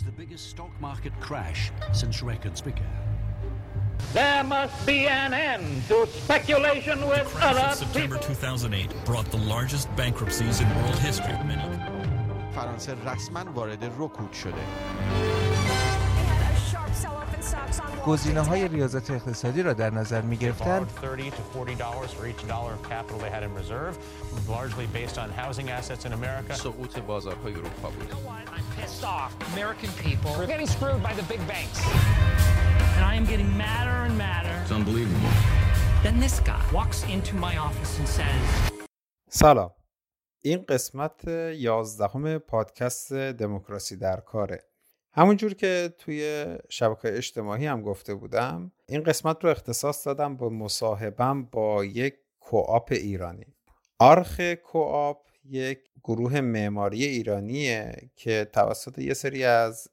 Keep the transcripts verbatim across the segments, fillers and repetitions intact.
was the biggest stock market crash since records began. There must be an end to speculation with the crash other in September people. two thousand eight brought the largest bankruptcies in world history. فرانسه رسما وارد رکود شده. گزینه‌های ریاضت اقتصادی را در نظر می‌گرفتند. سقوط بازارهای اروپا بود. And I am getting madder and madder. It's unbelievable. Then this guy walks into my office and says سلام. این قسمت یازدهم پادکست دموکراسی در کاره. همونجور که توی شبکه اجتماعی هم گفته بودم، این قسمت رو اختصاص دادم به مصاحبه‌ام با یک کوآپ ایرانی. آرخ کوآپ یک گروه معماری ایرانیه که توسط یه سری از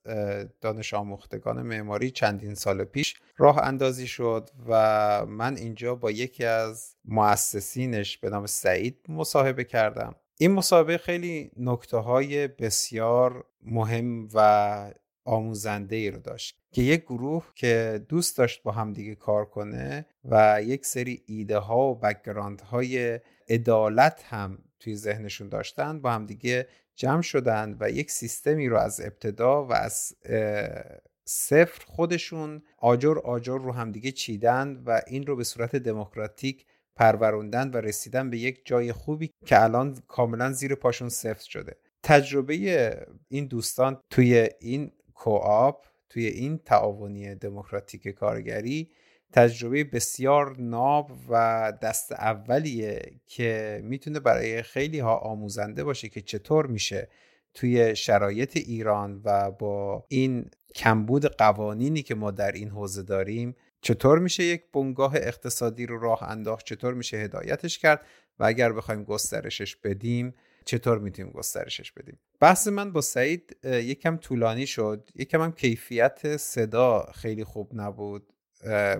دانش آموختگان معماری چندین سال پیش راه اندازی شد و من اینجا با یکی از مؤسسینش به نام سعید مصاحبه کردم. این مصاحبه خیلی نکته‌های بسیار مهم و آموزنده‌ای رو داشت که یک گروه که دوست داشت با همدیگه کار کنه و یک سری ایده ها و بک‌گراند های عدالت هم توی ذهنشون داشتن، با همدیگه جمع شدن و یک سیستمی رو از ابتدا و از صفر خودشون آجر آجر رو همدیگه چیدن و این رو به صورت دموکراتیک پروروندن و رسیدن به یک جای خوبی که الان کاملا زیر پاشون سفت شده. تجربه این دوستان توی این کوآپ، توی این تعاونی دموکراتیک کارگری، تجربه بسیار ناب و دست اولیه که میتونه برای خیلی ها آموزنده باشه که چطور میشه توی شرایط ایران و با این کمبود قوانینی که ما در این حوزه داریم چطور میشه یک بنگاه اقتصادی رو راه انداخت، چطور میشه هدایتش کرد و اگر بخوایم گسترشش بدیم چطور میتونیم گسترشش بدیم. بحث من با سعید یکم طولانی شد، یکم هم کیفیت صدا خیلی خوب نبود،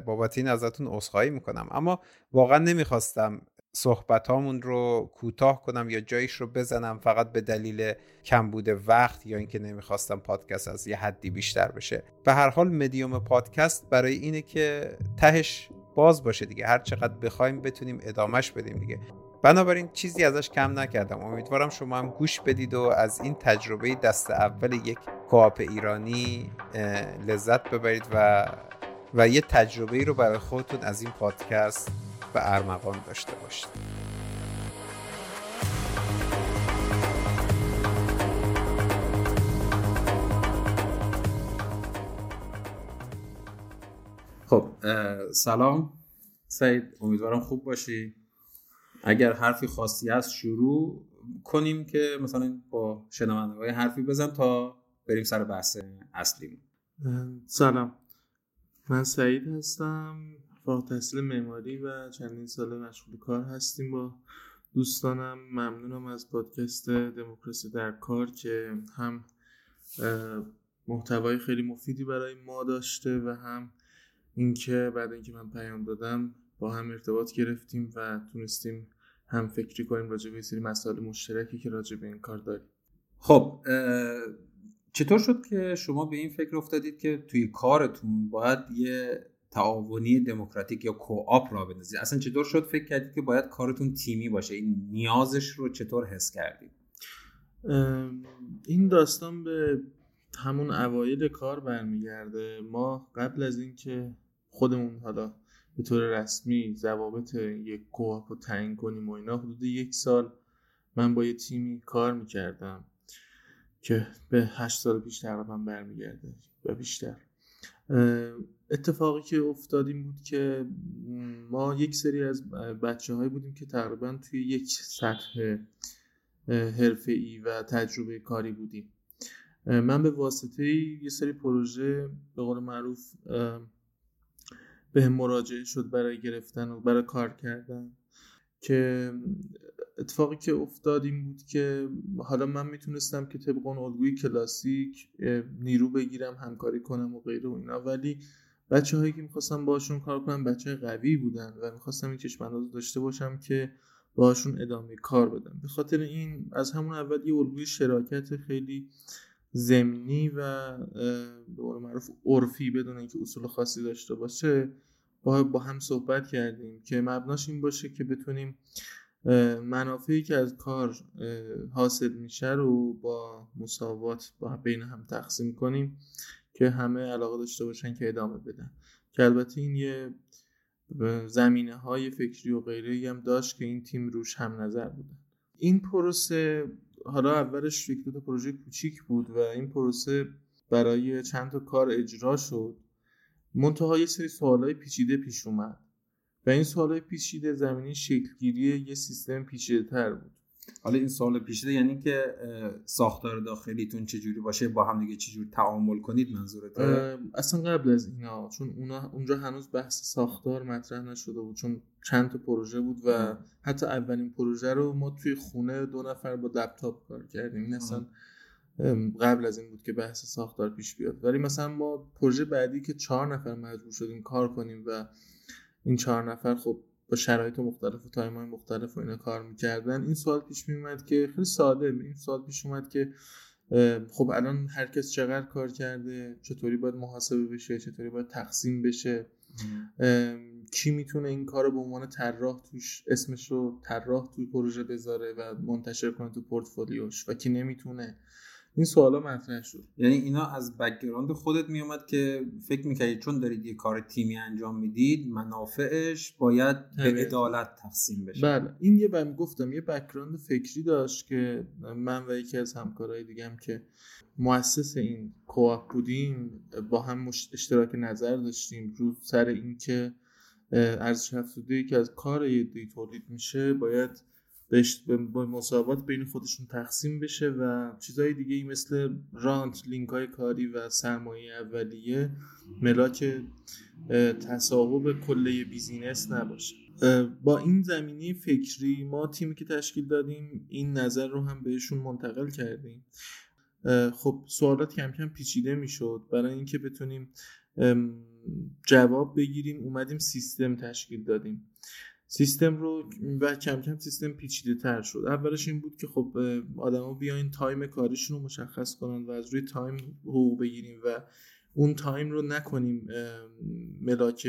بابت این ازتون عذرخواهی میکنم، اما واقعا نمیخواستم صحبتامون رو کوتاه کنم یا جایش رو بزنم فقط به دلیل کمبود وقت یا اینکه نمیخواستم پادکست از یه حدی بیشتر بشه. به هر حال مدیوم پادکست برای اینه که تهش باز باشه دیگه، هر چقدر بخوایم بتونیم ادامهش بدیم دیگه. بنابراین چیزی ازش کم نکردم، امیدوارم شما هم گوش بدید و از این تجربه دست اول یک کوآپ ایرانی لذت ببرید و و یه تجربه‌ای رو برای خودتون از این پادکست به ارمغان داشته باشید. خب سلام سعید، امیدوارم خوب باشی. اگر حرفی خاصی هست شروع کنیم که مثلا با شنونده‌های حرفی بزن تا بریم سر بحث اصلیمون. سلام، من سعید هستم، فارغ التحصیل معماری و چندین ساله مشغول کار هستیم با دوستانم. ممنونم از پادکست دموکراسی در کار که هم محتوای خیلی مفیدی برای ما داشته و هم اینکه بعد اینکه من پیام دادم با هم ارتباط گرفتیم و تونستیم هم فکری کنیم راجع به سری مسائل مشترکی که راجع به این کار داریم. خب چطور شد که شما به این فکر افتادید که توی کارتون باید یه تعاونی دموکراتیک یا کوآپ را بندازید؟ اصلا چطور شد فکر کردید که باید کارتون تیمی باشه؟ این نیازش رو چطور حس کردید؟ این داستان به همون اوایل کار برمیگرده. ما قبل از این که خودمون حالا به طور رسمی ضوابط یک کوآپ رو تعیین کنیم و اینا، حدود یک سال من با یه تیمی کار میکردم که به هشت سال پیش تقریبا برمیگرده و بیشتر. اتفاقی که افتادیم بود که ما یک سری از بچه هایی بودیم که تقریبا توی یک سطح حرفه‌ای و تجربه کاری بودیم. من به واسطه یه سری پروژه به قول معروف به هم مراجعه شد برای گرفتن و برای کار کردن، که اتفاقی که افتاد این بود که حالا من میتونستم که طبق اون الگوی کلاسیک نیرو بگیرم، همکاری کنم و غیره و اینا، ولی بچه هایی که میخواستم باشون کار کنم بچه قوی بودن و میخواستم این چشم‌انداز رو داشته باشم که باشون ادامه کار بدم. به خاطر این از همون اول یه الگوی شراکت خیلی زمینی و به قول معروف عرفی بدون اینکه اصول خاصی داشته باشه با با هم صحبت کردیم که مبناش این باشه که بتونیم منافعی که از کار حاصل میشه رو با مساوات با بین هم تقسیم کنیم که همه علاقه داشته باشن که ادامه بدن. که البته این یه زمینه های فکری و غیره هم داشت که این تیم روش هم نظر بودن. این پروسه حالا اولش یک دو تا پروژه کوچیک بود و این پروسه برای چند تا کار اجرا شد. منتها یه سری سوالای پیچیده پیش اومد و این سوالای پیچیده زمینه شکلگیری یه سیستم پیچیده‌تر بود. حالا این سوال پیچیده یعنی که ساختار داخلیتون چجوری باشه، با هم دیگه چجوری تعامل کنید منظورته؟ اصلا قبل از اینا چون اونا اونجا هنوز بحث ساختار مطرح نشده بود، چون چند تا پروژه بود و حتی اولین پروژه رو ما توی خونه دو نفر با لپتاپ کار کردیم. این اصلا قبل از این بود که بحث ساختار پیش بیاد. ولی مثلا ما پروژه بعدی که چهار نفر مجبور شدیم کار کنیم و این چهار نفر خب با شرایط مختلف و تایم‌های مختلف و اینا کار می‌کردن، این سوال پیش میومد که خیلی ساده این سوال پیش اومد که خب الان هر کس چقدر کار کرده، چطوری باید محاسبه بشه، چطوری باید تقسیم بشه، کی میتونه این کارو به عنوان طراح توش اسمش رو طراح توی پروژه بذاره و منتشر کنه تو پورتفولیوش و کی نمیتونه. این سوالا مطرح شد. یعنی اینا از بک‌گراند خودت میومد که فکر میکردی چون دارید یه کار تیمی انجام میدید منافعش باید به عدالت تقسیم بشه. بله این یه بهم گفتم یه بک‌گراند فکری داشت که من و یکی از همکارای دیگه هم که مؤسس این کوآپ بودیم با هم اشتراک نظر داشتیم رو سر این که ارزش افزوده‌ای که از کار یه دی تولید میشه باید با مساوات بین خودشون تقسیم بشه و چیزهای دیگه مثل رانت، لینک های کاری و سرمایه اولیه ملاک تصاحب کله بیزینس نباشه. با این زمینه فکری ما تیمی که تشکیل دادیم این نظر رو هم بهشون منتقل کردیم. خب سوالات کم کم پیچیده میشد، برای اینکه بتونیم جواب بگیریم اومدیم سیستم تشکیل دادیم. سیستم رو و کم کم سیستم پیچیده تر شد. اولش این بود که خب آدم ها بیاین تایم کارشون رو مشخص کنن و از روی تایم حقوق بگیریم و اون تایم رو نکنیم ملاک،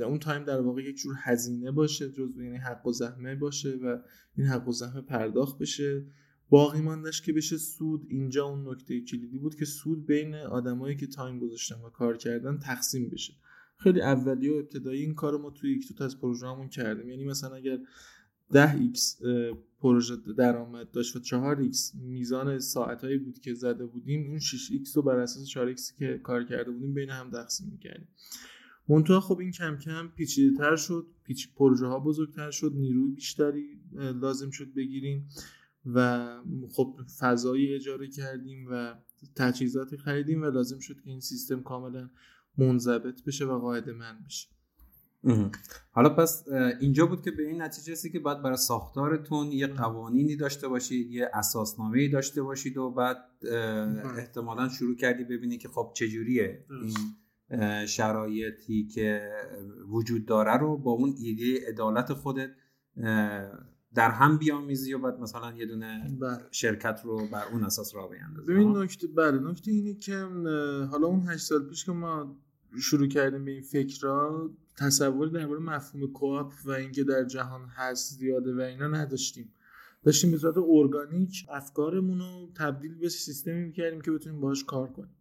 اون تایم در واقع یک جور هزینه باشه، جزو یعنی حق و زحمه باشه و این حق و زحمه پرداخت بشه، باقی ماندش که بشه سود. اینجا اون نکته کلیدی بود که سود بین آدمایی که تایم گذاشتن و کار کردن تقسیم بشه. خیلی اولی و ابتدایی این کار ما توی یک دو تا از پروژه‌مون کردیم. یعنی مثلا اگر ده ایکس پروژه درآمد داشت و چهار ایکس میزان ساعتایی بود که زده بودیم، اون شش ایکس رو بر اساس چهار ایکس که کار کرده بودیم بین هم تقسیم می‌کردیم. منتها خب این کم کم پیچیده‌تر شد، پیچ پروژه‌ها بزرگتر شد، نیروی بیشتری لازم شد بگیریم و خب فضایی اجاره کردیم و تجهیزاتی خریدیم و لازم شد که این سیستم کاملا منضبط بشه و قاعده مند بشه. حالا پس اینجا بود که به این نتیجه رسید که بعد برای ساختارتون یه قوانینی داشته باشید، یه اساسنامه‌ای داشته باشید و بعد احتمالاً شروع کردی ببینی که خب چجوریه این شرایطی که وجود داره رو با اون ایده عدالت خودت در هم بیامیزی و بعد مثلا یه دونه بره. شرکت رو بر اون اساس راه بیندازی. ببین نکته بله نکته اینه که حالا اون هشت سال پیش که ما شروع کردیم به این فکرها تصوری درباره مفهوم کوآپ و اینکه در جهان هست زیاده و اینا نداشتیم. داشتیم به صورت ارگانیک افکارمون رو تبدیل به سیستمی می‌کردیم که بتونیم باهاش کار کنیم.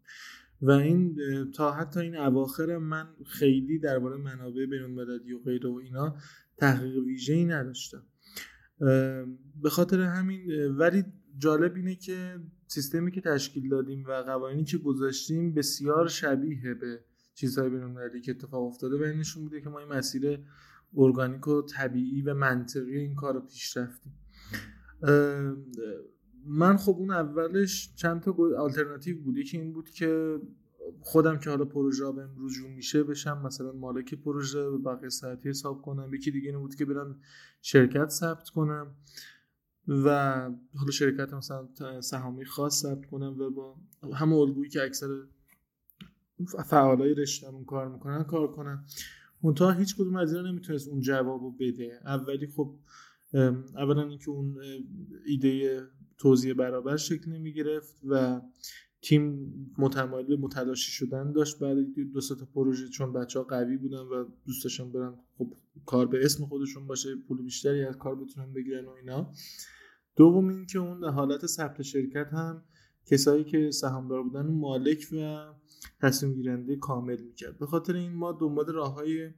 و این تا حتی این اواخر من خیلی درباره منابع بین‌المللی و غیره و اینا تحقیق ویژه‌ای نداشتم. به خاطر همین ولی جالب اینه که سیستمی که تشکیل دادیم و قوانینی که گذاشتیم بسیار شبیه به چیزهای بین‌المللی که اتفاق افتاده و این نشون میده که ما این مسیر ارگانیک و طبیعی و منطقی این کار رو پیش رفتیم. من خب اون اولش چند تا آلترناتیو بود. یکی این بود که خودم که حالا پروژه بهم رجوع میشه بشم مثلا مالک پروژه به بقیه ساعتی حساب کنم. یکی دیگه این بود که برم شرکت ثبت کنم و حالا شرکت مثلا سهامی خاص ثبت کنم و با همه الگویی که اکثر فعالای رشته‌مون کار میکنن کار کنم. منتها هیچ کدوم از اینا نمیتونست اون جوابو بده. اولی خب اولا اینکه اون ایده توزیع برابر شکل نمیگرفت و تیم متمایل به متلاشی شدن داشت بعد دو سه تا پروژه، چون بچه‌ها قوی بودن و دوست داشتن برن خب کار به اسم خودشون باشه، پول بیشتری از کار بتونن بگیرن و اینا. دوم این که اون حالت ثبت شرکت هم کسایی که سهامدار بودن مالک و تصمیم گیرنده کامل میکرد. به خاطر این ما دنبال راه‌های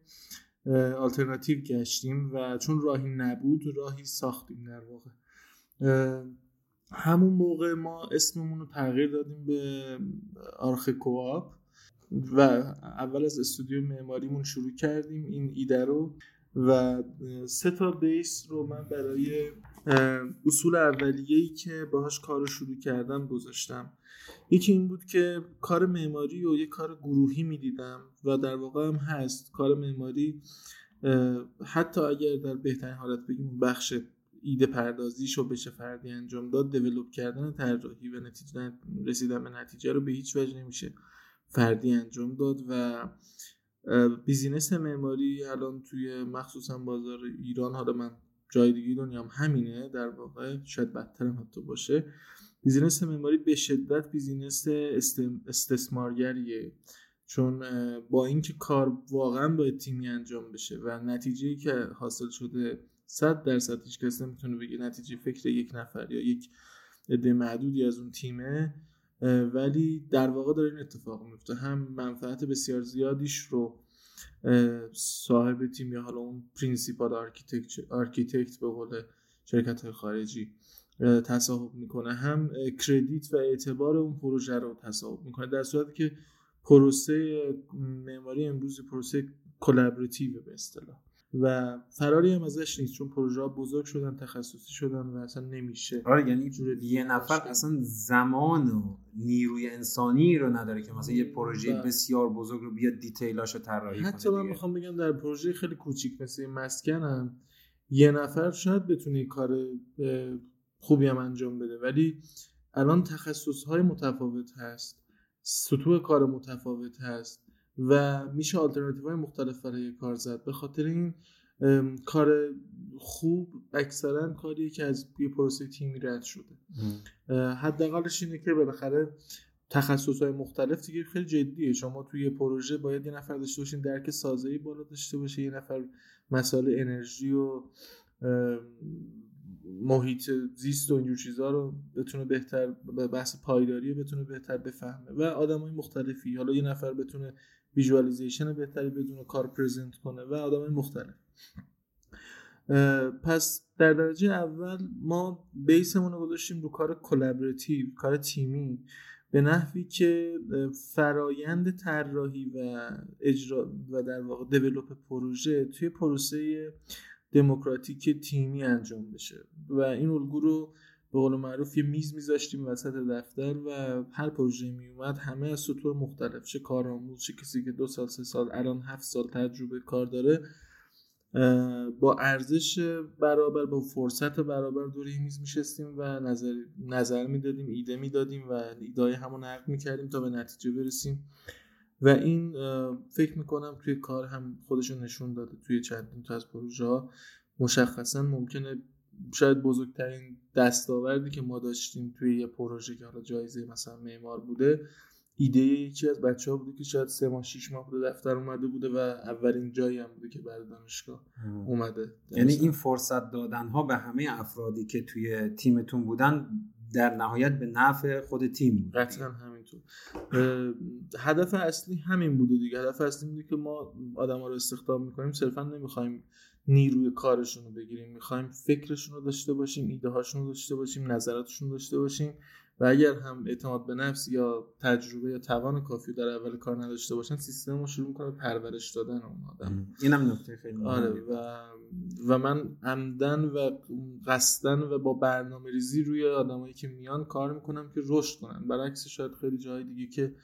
آلترناتیو گشتیم و چون راهی نبود راهی ساختیم در واقع. همون موقع ما اسممون رو تغییر دادیم به آرخ کوآپ و اول از استودیو معماریمون شروع کردیم این ایده رو و سه تا بیس رو من برای اصول اولیه‌ای که باهاش کارو شروع کردم گذاشتم. یکی این بود که کار معماری رو یه کار گروهی می‌دیدم و در واقع هم هست. کار معماری حتی اگر در بهترین حالت بگیم بخش ایده پردازیش رو بشه فردی انجام داد، دیولپ کردن طراحی و نتیجه رسیدن به نتیجه رو به هیچ وجه نمیشه فردی انجام داد. و بیزینس معماری الان توی مخصوصا بازار ایران، حالا من جای دیگه دنیا هم همینه در واقع، شاید بدتر هم حتی باشه، بیزینس معماری به شدت بیزینس استثمارگریه، چون با اینکه کار واقعا با تیمی انجام بشه و نتیجه‌ای که حاصل شده صد درصد هیچ کس نمیتونه بگه نتیجه فکر یک نفر یا یک عده محدودی از اون تیمه، ولی در واقع داره این اتفاق میفته. هم منفعت بسیار زیادیش رو صاحب تیم یا حالا اون پرینسیپال آرکیتکت آرکیتکت به قول شرکت‌های خارجی تصاحب میکنه، هم کردیت و اعتبار اون پروژه رو تصاحب میکنه، در صورتی که پروسه معماری امروز پروسه کلابراتیو به اصطلاح و فراری هم ازش نیست، چون پروژه ها بزرگ شدن، تخصصی شدن و اصلا نمیشه. آره، یعنی یه نفر باشد. اصلا زمان و نیروی انسانی رو نداره که مثلا یه پروژه ده. بسیار بزرگ رو بیاد دیتیلاش رو طراحی کنه. حتی من میخوام بگم در پروژه خیلی کوچیک مثل مسکنم یه نفر شاید بتونه کار خوبی هم انجام بده، ولی الان تخصص‌های متفاوت هست، سطوح کار متفاوت هست و میشه آلترناتیوهای مختلف برای کار زد. به خاطر این کار خوب اکثرا کاریه که از یه پروسه تیمی رد شده. حداقلش اینه که بالاخره تخصص‌های مختلف دیگه خیلی جدیه. شما توی یه پروژه باید یه نفر داشته باشین درک سازه‌ای بالا داشته باشه، یه نفر مسائل انرژی و محیط زیست و اینجور چیزها رو بتونه بهتر، بحث پایداری رو بتونه بهتر بفهمه و آدمای مختلفی، حالا یه نفر بتونه ویژوالیزیشن بهتری بدونه، کار پرزنت کنه و آدمای مختلف. پس در درجه اول ما بیسمون رو گذاشتیم رو کار کلابراتیو، کار تیمی، به نحوی که فرایند طراحی و اجرا و در واقع دیولپ پروژه توی پروسه دموکراتیک تیمی انجام بشه و این الگو رو به قول معروف یه میز میذاشتیم وسط دفتر و هر پروژه میومد همه از سطوح مختلف، چه کارآموز، چه کسی که دو سال سه سال الان هفت سال تجربه کار داره، با ارزش برابر با فرصت برابر دوره میز میشستیم و نظر نظر میدادیم، ایده میدادیم و ایده‌های همون نقد میکردیم تا به نتیجه برسیم و این فکر میکنم توی کار هم خودشون نشون داده. توی چندین تا از پروژه ها مشخصا ممکنه شاید بزرگترین دستاوردی که ما داشتیم توی یه پروژه که حالا جایزه مثلا معمار بوده، ایده یکی از بچه ها بوده که شاید سه ماه شیش ماه بوده دفتر اومده بوده و اولین جایی هم بوده که بعد دانشگاه اومده. یعنی این فرصت دادن ها به همه افرادی که توی تیمتون بودن در نهایت به نفع خود تیم بود. قطعا همینطور. هدف اصلی همین بوده دیگه. هدف اصلی بوده که ما آدم‌ها رو استخدام می‌کنیم، صرفا نمی‌خوایم نیروی کارشون رو بگیریم، می‌خوایم فکرشون رو داشته باشیم، ایده‌هاشون رو داشته باشیم، نظراتشون رو داشته باشیم و اگر هم اعتماد به نفس یا تجربه یا توان کافی در اول کار نداشته باشن، سیستم رو شروع می‌کنه پرورش دادن اون آدم. اینم نکته خیلی مهمه. آره و و من عمدن و قصدن و با برنامه‌ریزی روی آدمایی که میان کار میکنم که رشد کنن، برعکس شاید خیلی جای دیگه که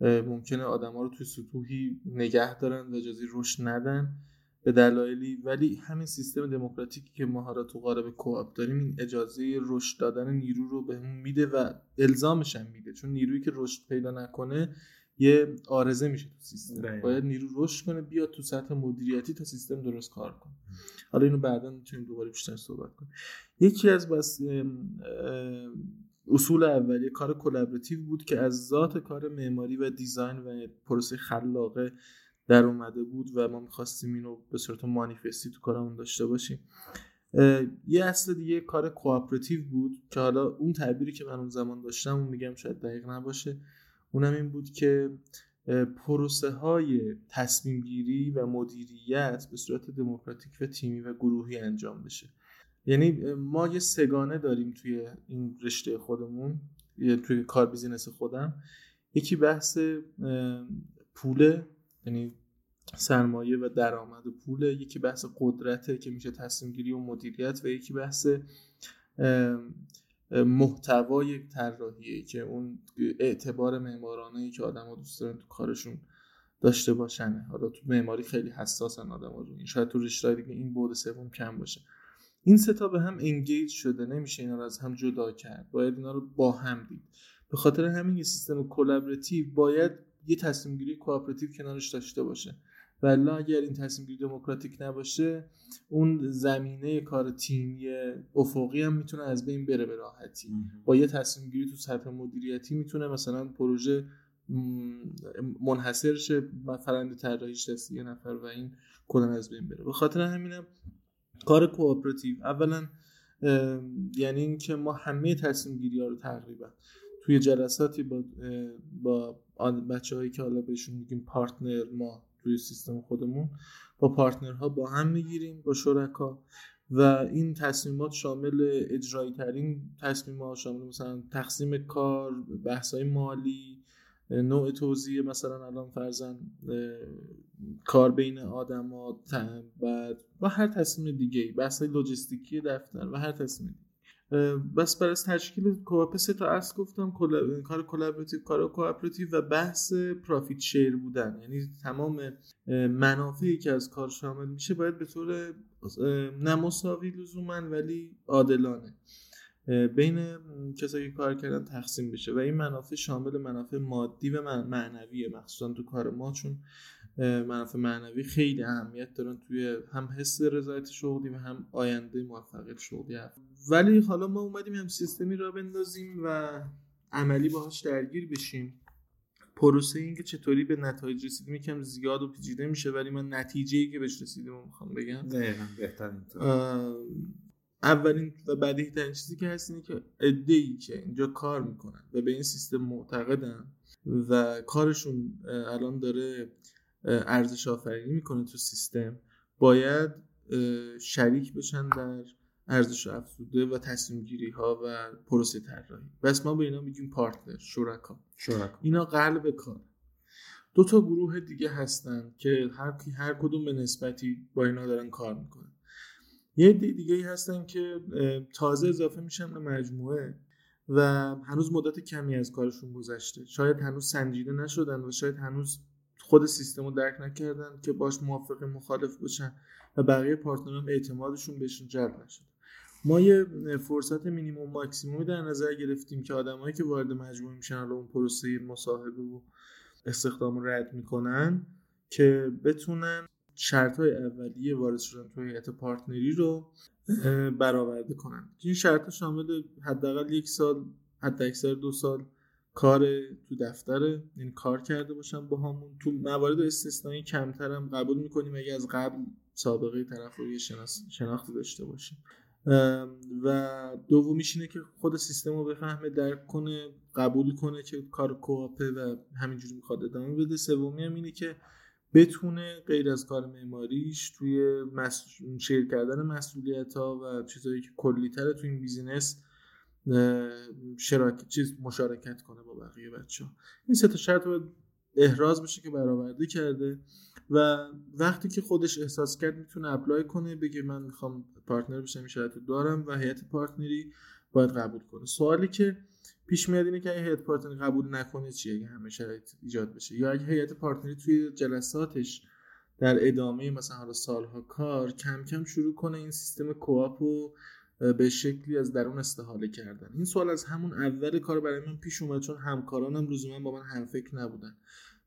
ممکنه آدما رو توی سطوحی نگه دارن و اجازه رشد ندن به دلایلی، ولی همین سیستم دموکراتیکی که ما حالا تو قالب کوآپ داریم این اجازه رشد دادن نیرو رو بهمون میده و الزامش هم میده، چون نیرویی که رشد پیدا نکنه یه آرزه میشه تو سیستم. باید, باید نیرو رشد کنه بیاد تو سطح مدیریتی تا سیستم درست کار کنه. حالا اینو بعدا میتونیم دوباره بیشتر صحبت کنیم. یکی از بس اصول اولیه کار کلابراتیو بود که از ذات کار معماری و دیزاین و پروسه خلاقه در اومده بود و ما می‌خواستیم اینو به صورت مانیفستی تو کارمون داشته باشیم. یه اصل دیگه کار کوآپراتیو بود که حالا اون تعبیری که من اون زمان داشتم اون میگم شاید دقیق نباشه، اونم این بود که پروسه های تصمیم گیری و مدیریت به صورت دموکراتیک و تیمی و گروهی انجام بشه. یعنی ما یه سگانه داریم توی این رشته خودمون، توی کار بیزینس خودم. یکی بحث پوله، یعنی سرمایه و درآمد پوله، یکی بحث قدرته که میشه تصمیم گیری و مدیریت، و یکی بحث محتوای طراحیه که اون اعتبار معمارانه‌ای که آدم‌ها دوست دارن تو کارشون داشته باشن. حالا تو معماری خیلی حساسن آدم‌ها رو، شاید تو رشته‌های دیگه این بعد سوم کم باشه. این سه تا به هم انگیج شده، نمیشه اینا رو از هم جدا کرد، باید اینا رو با هم دید. به خاطر همین یه سیستم کلابراتیو باید یه تصمیم گیری کوآپراتیو کنارش داشته باشه، ولی اگر این تصمیم گیری دموکراتیک نباشه اون زمینه کار تیمی افقی هم میتونه از بین بره به راحتی. با یه تصمیم گیری تو سطح مدیریتی میتونه مثلا پروژه منحصر شه، مثلا طراحیش دست یه نفر و این کلا از بین بره. به خاطر همینم کار کوآپراتیو اولا یعنی اینکه ما همه تصمیم گیری ها رو تقریبا توی جلساتی با با بچه‌هایی که حالا بهشون میگیم پارتنر، ما توی سیستم خودمون با پارتنرها با هم میگیریم، با شرکا، و این تصمیمات شامل اجرایی ترین تصمیمات، شامل مثلا تقسیم کار، بحث‌های مالی، نوع توزیع مثلا الان فرضاً کار بین آدم‌ها، بعد و هر تصمیم دیگه‌ای، بحث‌های لوجستیکی دفتر و هر تصمیم. بس برای تشکیل کوآپ سه تا اصل گفتم، کلا... کار کلابراتیو، کار کوآپراتیو و بحث پروفیت شیر بودن. یعنی تمام منافعی که از کار شامل میشه باید به طور نمساوی لزوما ولی عادلانه بین کسایی که کار کردن تقسیم بشه، و این منافع شامل منافع مادی و معنویه، مخصوصا تو کار ما، چون منافع معنوی خیلی اهمیت دارن توی هم حس رضایت شغلی و هم آینده موفقیت شغلی. ولی حالا ما اومدیم هم سیستمی را بندازیم و عملی باهاش درگیر بشیم. پروسه این که چطوری به نتایج رسیدیم یکم زیاد و پیچیده میشه، ولی من نتیجه‌ای که بهش رسیدیم رو میخوام بگم. دقیقاً بهترین تو اولین و بدیهی ترین چیزی که هست اینه که عده‌ای که اینجا کار میکنن و به این سیستم معتقدن و کارشون الان داره ارزش آفرینی میکنه تو سیستم، باید شریک بشن در ارزش افزوده و تصمیم گیری ها و پروسه طراحی. بس ما به اینا میگیم پارتنر، شرکا. شرکا اینا قلب کار. دو تا گروه دیگه هستن که هر هر کدوم به نسبتی با اینا دارن کار میکنن. یه دیگه, دیگه هستن که تازه اضافه میشن به مجموعه و هنوز مدت کمی از کارشون گذشته، شاید هنوز سنجیده نشدن و شاید هنوز خود سیستم رو درک نکردن که باش موافق مخالف باشن و بقیه پارتنرام اعتمادشون بهشون جلب نشد. ما یه فرصت مینیمم ماکسیمومی در نظر گرفتیم که آدمایی که وارد مجموعه میشن الان اون پروسه مصاحبه و استخدام رو رد میکنن که بتونن شرط‌های اولیه وارد شدن توی هیئت پارتنری رو برآورده کنن. این شرط‌ها شامل حداقل یک سال، حداکثر دو سال کار تو دفتره، یعنی کار کرده باشن با همون. تو موارد استثنایی کمتر هم قبول میکنیم اگه از قبل سابقه طرف رو یه شناختی داشته باشیم. و دومیش اینه که خود سیستم رو بفهمه، درک کنه، قبول کنه که کار کوآپه و همینجوری میخواد ادامه بده. سومی هم اینه که بتونه غیر از کار معماریش توی مسئول... شیر کردن مسئولیت‌ها و چیزایی که کلی‌تره تو این بیزینس شراکت چیز مشارکت کنه با بقیه بچه‌ها. این سه تا شرط باید احراز بشه که برآورده کرده و وقتی که خودش احساس کرد میتونه اپلای کنه، بگه من میخوام پارتنر بشم، این شرط رو دارم، و هیئت پارتنری باید قبول کنه. سوالی که پیش میاد اینه که اگه هیئت پارتنری قبول نکنه چی؟ اگه همه شرایط ایجاد بشه، یا اگه هیئت پارتنری توی جلساتش در ادامه مثلا حالا سالها کار کم کم شروع کنه این سیستم کوآپو به شکلی از درون استحاله کردن. این سوال از همون اول کار برای من پیش اومد، چون همکارانم لزوما با من همفکر نبودن،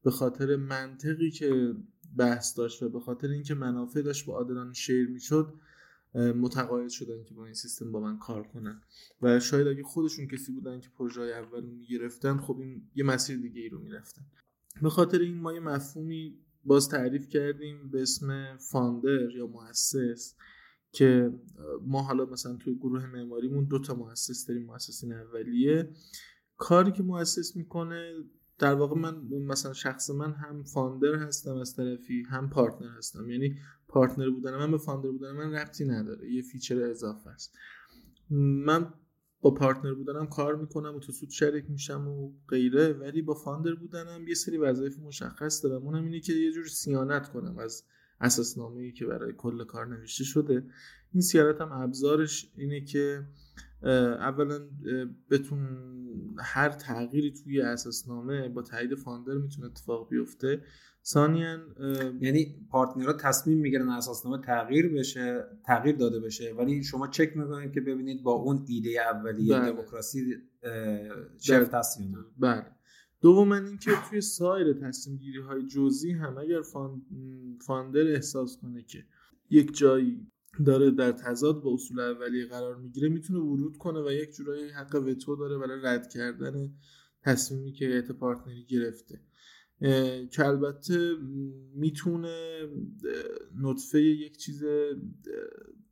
به خاطر منطقی که بحث داشت و به خاطر اینکه منافع داشت با عادلان شیر میشد متقاعد شدن که با این سیستم با من کار کنن و شاید اگه خودشون کسی بودن که پروژه اول رو میگرفتن خب این یه مسیر دیگه ای رو میرفتن. به خاطر این ما یه مفهومی باز تعریف کردیم به اسم فاندر یا مؤسس، که ما حالا مثلا توی گروه معماریمون دو تا مؤسس داریم. مؤسسین اولیه کاری که مؤسس میکنه، در واقع من مثلا شخص من هم فاندر هستم از طرفی، هم پارتنر هستم، یعنی پارتنر بودن من به فاندر بودن من ربطی نداره، یه فیچر اضافه است. من با پارتنر بودنم کار میکنم و تو سود شریک میشم و غیره، ولی با فاندر بودنم یه سری وظایف مشخص دارم. اونم اینه که یه جور صیانت کنم از اساسنامه‌ای که برای کل کار نوشته شده. این صیانت هم ابزارش اینه که اولا بتون هر تغییری توی اساسنامه با تایید فاندر میتونه اتفاق بیفته. ثانیاً یعنی پارتنرها تصمیم میگیرن اساسنامه تغییر بشه، تغییر داده بشه، ولی شما چک میکنید که ببینید با اون ایده اولیه دموکراسی چه تصمیم داره. بله. دوما اینکه توی سایر تصمیم گیری های جزئی هم اگر فاندر احساس کنه که یک جایی داره در تضاد با اصول اولیه قرار میگیره، میتونه ورود کنه و یک جورایی حق وتو داره برای رد کردن تصمیمی که هیئت پارتنری گرفته، که البته میتونه نطفه یک چیز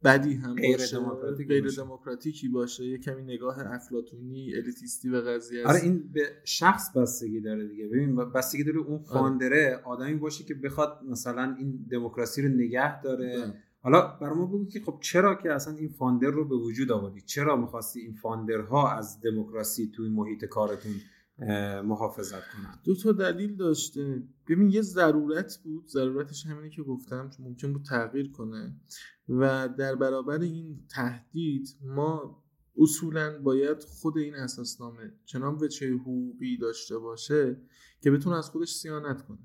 بدی هم باشه، غیر دموکراتیکی باشه، یه کمی نگاه افلاطونی الیتیستی به قضیه است. آره این به شخص بستگی داره دیگه. ببین بستگی داره اون فاندره آره. آدمی باشه که بخواد مثلا این دموکراسی رو نگه داره ده. حالا برام بگو که خب چرا که اصلا این فاندر رو به وجود آوردی؟ چرا می‌خواستی این فاندرها از دموکراسی توی محیط کارتون محافظت کنن؟ دو تا دلیل داشته. ببین یه ضرورت بود، ضرورتش همینه که گفتم، چون ممکن بود تغییر کنه و در برابر این تهدید ما اصولاً باید خود این اساسنامه چنان وجه حقوقی داشته باشه که بتونه از خودش صیانت کنه.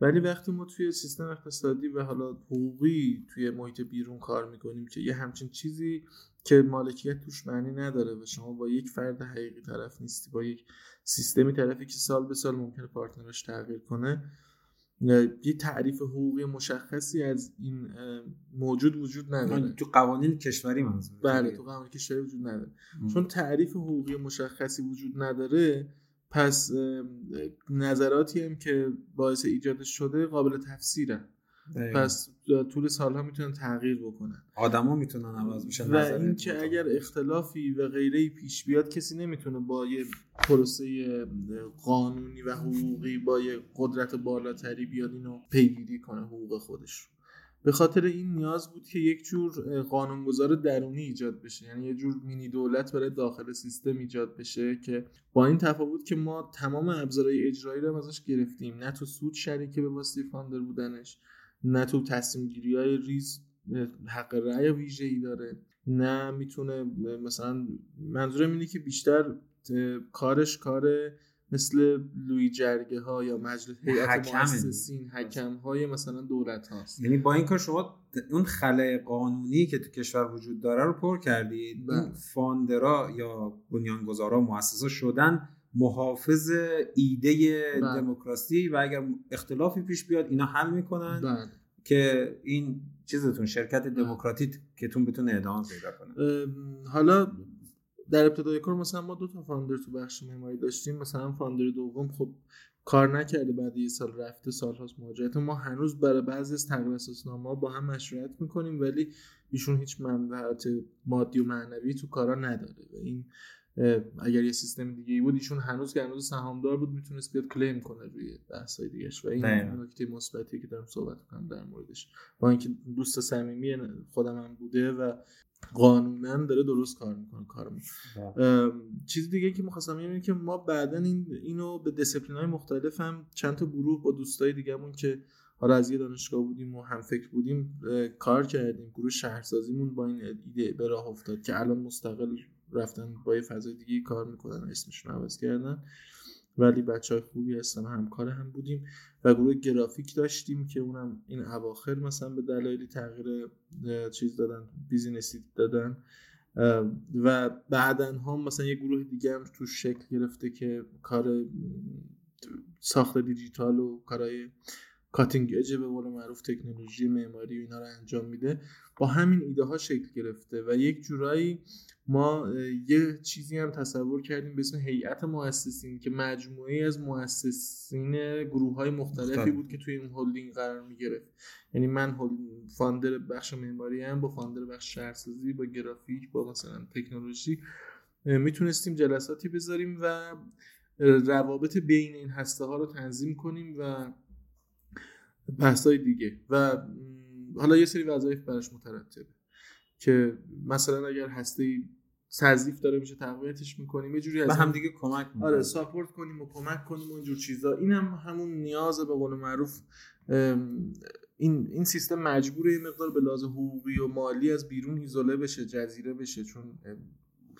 ولی وقتی ما توی سیستم اقتصادی و حالا حقوقی توی محیط بیرون کار میکنیم که یه همچین چیزی که مالکیت توش معنی نداره و شما با یک فرد حقیقی طرف نیستی، با یک سیستمی طرفی که سال به سال ممکنه پارتنرش تغییر کنه، یه تعریف حقوقی مشخصی از این موجود وجود نداره. تو قوانین کشوری منظور؟ بله تو قوانین کشوری وجود نداره. م. چون تعریف حقوقی مشخصی وجود نداره، پس نظراتی هم که باعث ایجاد شده قابل تفسیرن. دقیقا. پس طول سالها میتونن تغییر بکنن، آدما میتونن عوض بشن، و این که اگر اختلافی و غیره‌ای پیش بیاد کسی نمیتونه با یه پروسه قانونی و حقوقی با یه قدرت بالاتری بیاد اینو پیگیری کنه حقوق خودش رو. به خاطر این نیاز بود که یک جور قانونگذار درونی ایجاد بشه، یعنی یک جور مینی دولت برای داخل سیستم ایجاد بشه، که با این تفاوت که ما تمام ابزارهای اجرایی رو ازش گرفتیم، نه تو سود شریکه به واسطه فاندر بودنش، نه تو تصمیم گیری های ریز حق رأی ویژه‌ای داره، نه میتونه مثلا، منظورم اینه که بیشتر کارش کار مثل لوی جرگه ها یا مجلس هیئت مؤسسین، حکم های مثلا دولت هاست. یعنی با این کار شما اون خلأ قانونی که تو کشور وجود داره رو پر کردید. این فاندرها یا بنیانگذارا مؤسسا شدن محافظ ایده دموکراسی و اگر اختلافی پیش بیاد اینا حل میکنن بند. که این چیزتون شرکت دموکراتیک که تون بتونه ادامه پیدا کنه. حالا در ابتدای کار مثلا ما دو تا فاندر تو بخش معماری داشتیم. مثلا فاندر دوم خب کار نکرده، بعد یه سال رفته، سالهاست مواجهت. ما هنوز برای بعضی از تغییر اساسنامه‌ها با هم مشورت میکنیم، ولی ایشون هیچ منفعت مادی و معنوی تو کارا نداره. و این اگر یه سیستم دیگه ای بود ایشون هنوز که هنوز سهامدار بود میتونست بیاد کلیم کنه روی بحث‌های دیگه‌اش. و این نکته مثبتیه که دارم صحبت می‌کنم در موردش، با اینکه دوست صمیمی خودم هم بوده و قانوناً داره درست کار میکنه کارمون. چیز دیگه که می‌خواستم بگم اینه که ما بعداً این اینو به دیسیپلین‌های مختلف هم چند تا گروه با دوستای دیگه‌مون که حالا از یه دانشگاه بودیم و هم فکر بودیم کار کردیم. گروه شهرسازیمون با این ایده به راه افتاد که الان مستقل رفتن با یه فضای دیگه کار میکنن، اسمشون عوض کردن، ولی بچهای خوبی هستن، همکار هم بودیم. و گروه گرافیک داشتیم که اونم این اواخر مثلا به دلایلی تغییر چیز دادن، بیزینسی دادن، و بعدن ها مثلا یه گروه دیگه هم تو شکل گرفته که کار ساخت دیجیتال و کارهای کاتینگ اج به قول معروف تکنولوژی معماری و اینا رو انجام میده، با همین ایده ها شکل گرفته و یک جورایی ما یه چیزی هم تصور کردیم به اسم هیئت مؤسسین که مجموعه از مؤسسین گروه‌های مختلفی بود که توی این هلدینگ قرار می‌گرفت. یعنی من فاندر بخش معماری ام، با فاندر بخش شهرسازی، با گرافیک، با مثلا تکنولوژی میتونستیم جلساتی بذاریم و روابط بین این هسته ها رو تنظیم کنیم و بحث های دیگه. و حالا یه سری وظایف براش مترتبه که مثلا اگر هسته‌ای سازیف داره میشه تقویتش میکنیم، یه جوری از هم دیگه کمک میکنیم، آره ساپورت کنیم و کمک کنیم و اینجور چیزا. این هم همون نیازه به قول معروف. این این سیستم مجبوره یه مقدار به لحاظ حقوقی و مالی از بیرون ایزوله بشه، جزیره بشه، چون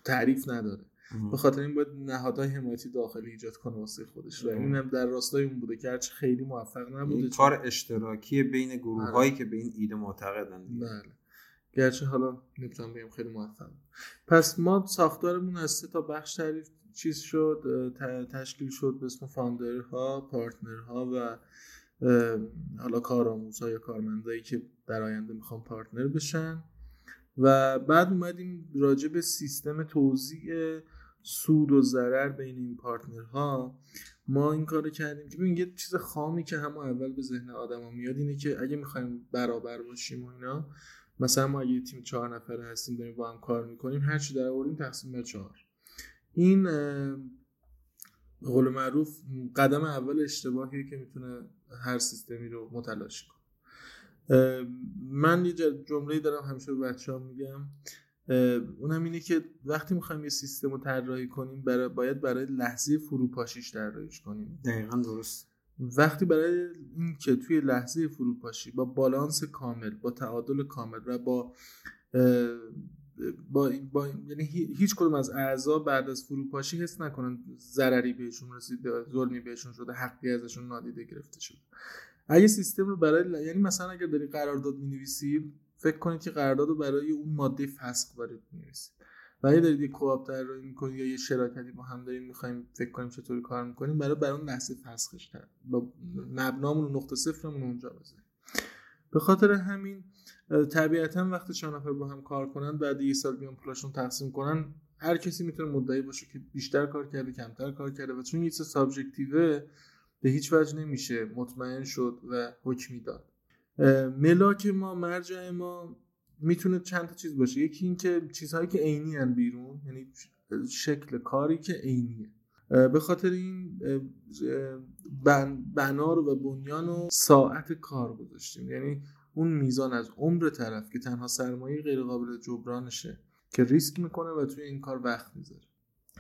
تعریف نداره. به خاطر این باید نهادهای حمایتی داخلی ایجاد کنه واسه خودش. اینم در راستای اون بوده که هرچی خیلی موفق نبوده، کار اشتراکی بین گروهایی که به این ایده معتقدن. بله. گرچه حالا نمیتونم بگم خیلی موفق. پس ما ساختارمون از سه تا بخش تعریف چیز شد، تشکیل شد به اسم فاندرها، پارتنرها و حالا کارآموزها یا کارمندایی که در آینده میخوان پارتنر بشن. و بعد اومدیم راجع به سیستم توزیع سود و ضرر بین این پارتنرها. ما این کارو کردیم که ببین، یه چیز خامی که همون اول به ذهن آدما میاد اینه که اگه میخوایم برابر باشیم و اینا، مثلا ما یه تیم چهار نفره هستیم داریم با هم کار میکنیم، هر چی در آوردیم تقسیم بر چهار. این به قول معروف قدم اول اشتباهیه که میتونه هر سیستمی رو متلاشی کنه. من یه جمله‌ای دارم همیشه به بچه‌ها میگم، اونم اینه که وقتی می‌خوایم یه سیستم رو طراحی کنیم برای باید برای لحظه فروپاشیش طراحیش کنیم. دقیقاً درست. وقتی برای این که توی لحظه فروپاشی با بالانس کامل، با تعادل کامل و با با, با یعنی هیچ کدوم از اعضا بعد از فروپاشی حس نکنن ضرری بهشون رسیده، ظلمی بهشون شده، حقی ازشون نادیده گرفته شده. اگه سیستم رو برای ل... یعنی مثلا اگر داری قرارداد می‌نویسی، فکر کنید که قرارداد رو برای اون ماده فسخ دارید می‌نویسید. و اگه دارید یه کوآپ طراحی می‌کنید یا یه شراکتی با هم داریم می‌خوایم فکر کنیم چطوری کار می‌کنیم، برای برای اون لحظه فسخش کرد. با مبنامون و نقطه صفرمون اونجا بذاریم. به خاطر همین طبیعتاً وقتی چند نفر با هم کار کنن، بعد یه سال بیان پولاشون تقسیم کنن، هر کسی می‌تونه مدعی باشه که بیشتر کار کرده، کمتر کار کرده، و چون یه چیز سابجکتیو به هیچ وجه نمیشه مطمئن شد و حکمی داد. ملاک ما، مرجع ما میتونه چند تا چیز باشه. یکی این که چیزهایی که عینی ان بیرون، یعنی شکل کاری که عینیه. به خاطر این بنا رو و بنیان و ساعت کار گذاشتیم، یعنی اون میزان از عمر طرف که تنها سرمایه غیر قابل جبرانشه که ریسک میکنه و توی این کار وقت میذاره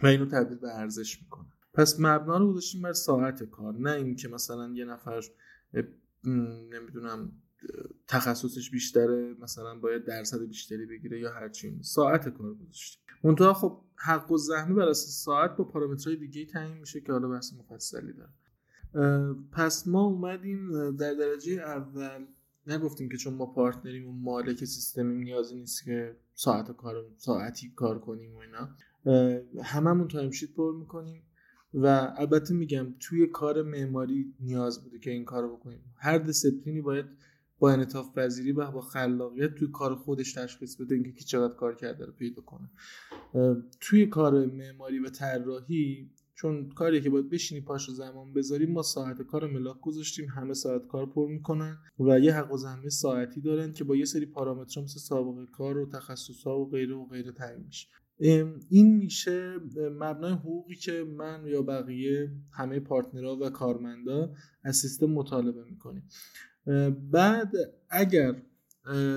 و اینو تبدیل به ارزش میکنه. پس مبنا رو گذاشتیم بر ساعت کار، نه این که مثلا یه نفر نمیدونم تخصصش بیشتره، مثلا باید درصد بیشتری بگیره یا هر چی. ساعت کار گذاشتیم. منتها خب حق و زحمه بر اساس ساعت با پارامترهای دیگه تعیین میشه که حالا بحث مفصلی داره. پس ما اومدیم در درجه اول نگفتیم که چون ما پارتنریم و مالک سیستمیم نیازی نیست که ساعت کار ساعتی کار کنیم و اینا. هممون تایم شیت پر می‌کنیم و البته میگم توی کار معماری نیاز بوده که این کارو بکنیم. هر دیسپلینی باید با انعطاف پذیری و با خلاقیت توی کار خودش تشخیص بده اینکه کی چقدر کار کرده رو پیدا کنه. توی کار معماری و طراحی چون کاری که باید بشینی پاشو زمان بذاریم، ما ساعت کار ملاک گذاشتیم، همه ساعت کار پر میکنن و یه حق و زحمه ساعتی دارن که با یه سری پارامترها مثل سابقه کار و تخصص‌ها و غیره و غیره تعیین میشه. این میشه مبنای حقوقی که من یا بقیه همه پارتنرها و کارمندا از سیستم مطالبه میکنیم. بعد اگر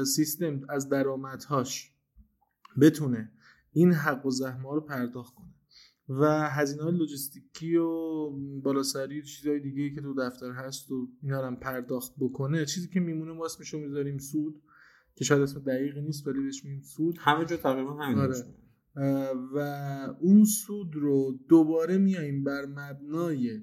سیستم از درآمدهاش بتونه این حق و زحمه رو پرداخت کنه و هزینه‌های لوجستیکی و بالاسری و چیزهای دیگه که تو دفتر هست و اینا رو هم پرداخت بکنه، چیزی که میمونه واسه میشو میذاریم سود، که شاید اسم دقیق نیست ولی بهش میگیم سود. همه جا تقریبا همین آره. و اون سود رو دوباره میاییم بر مبنای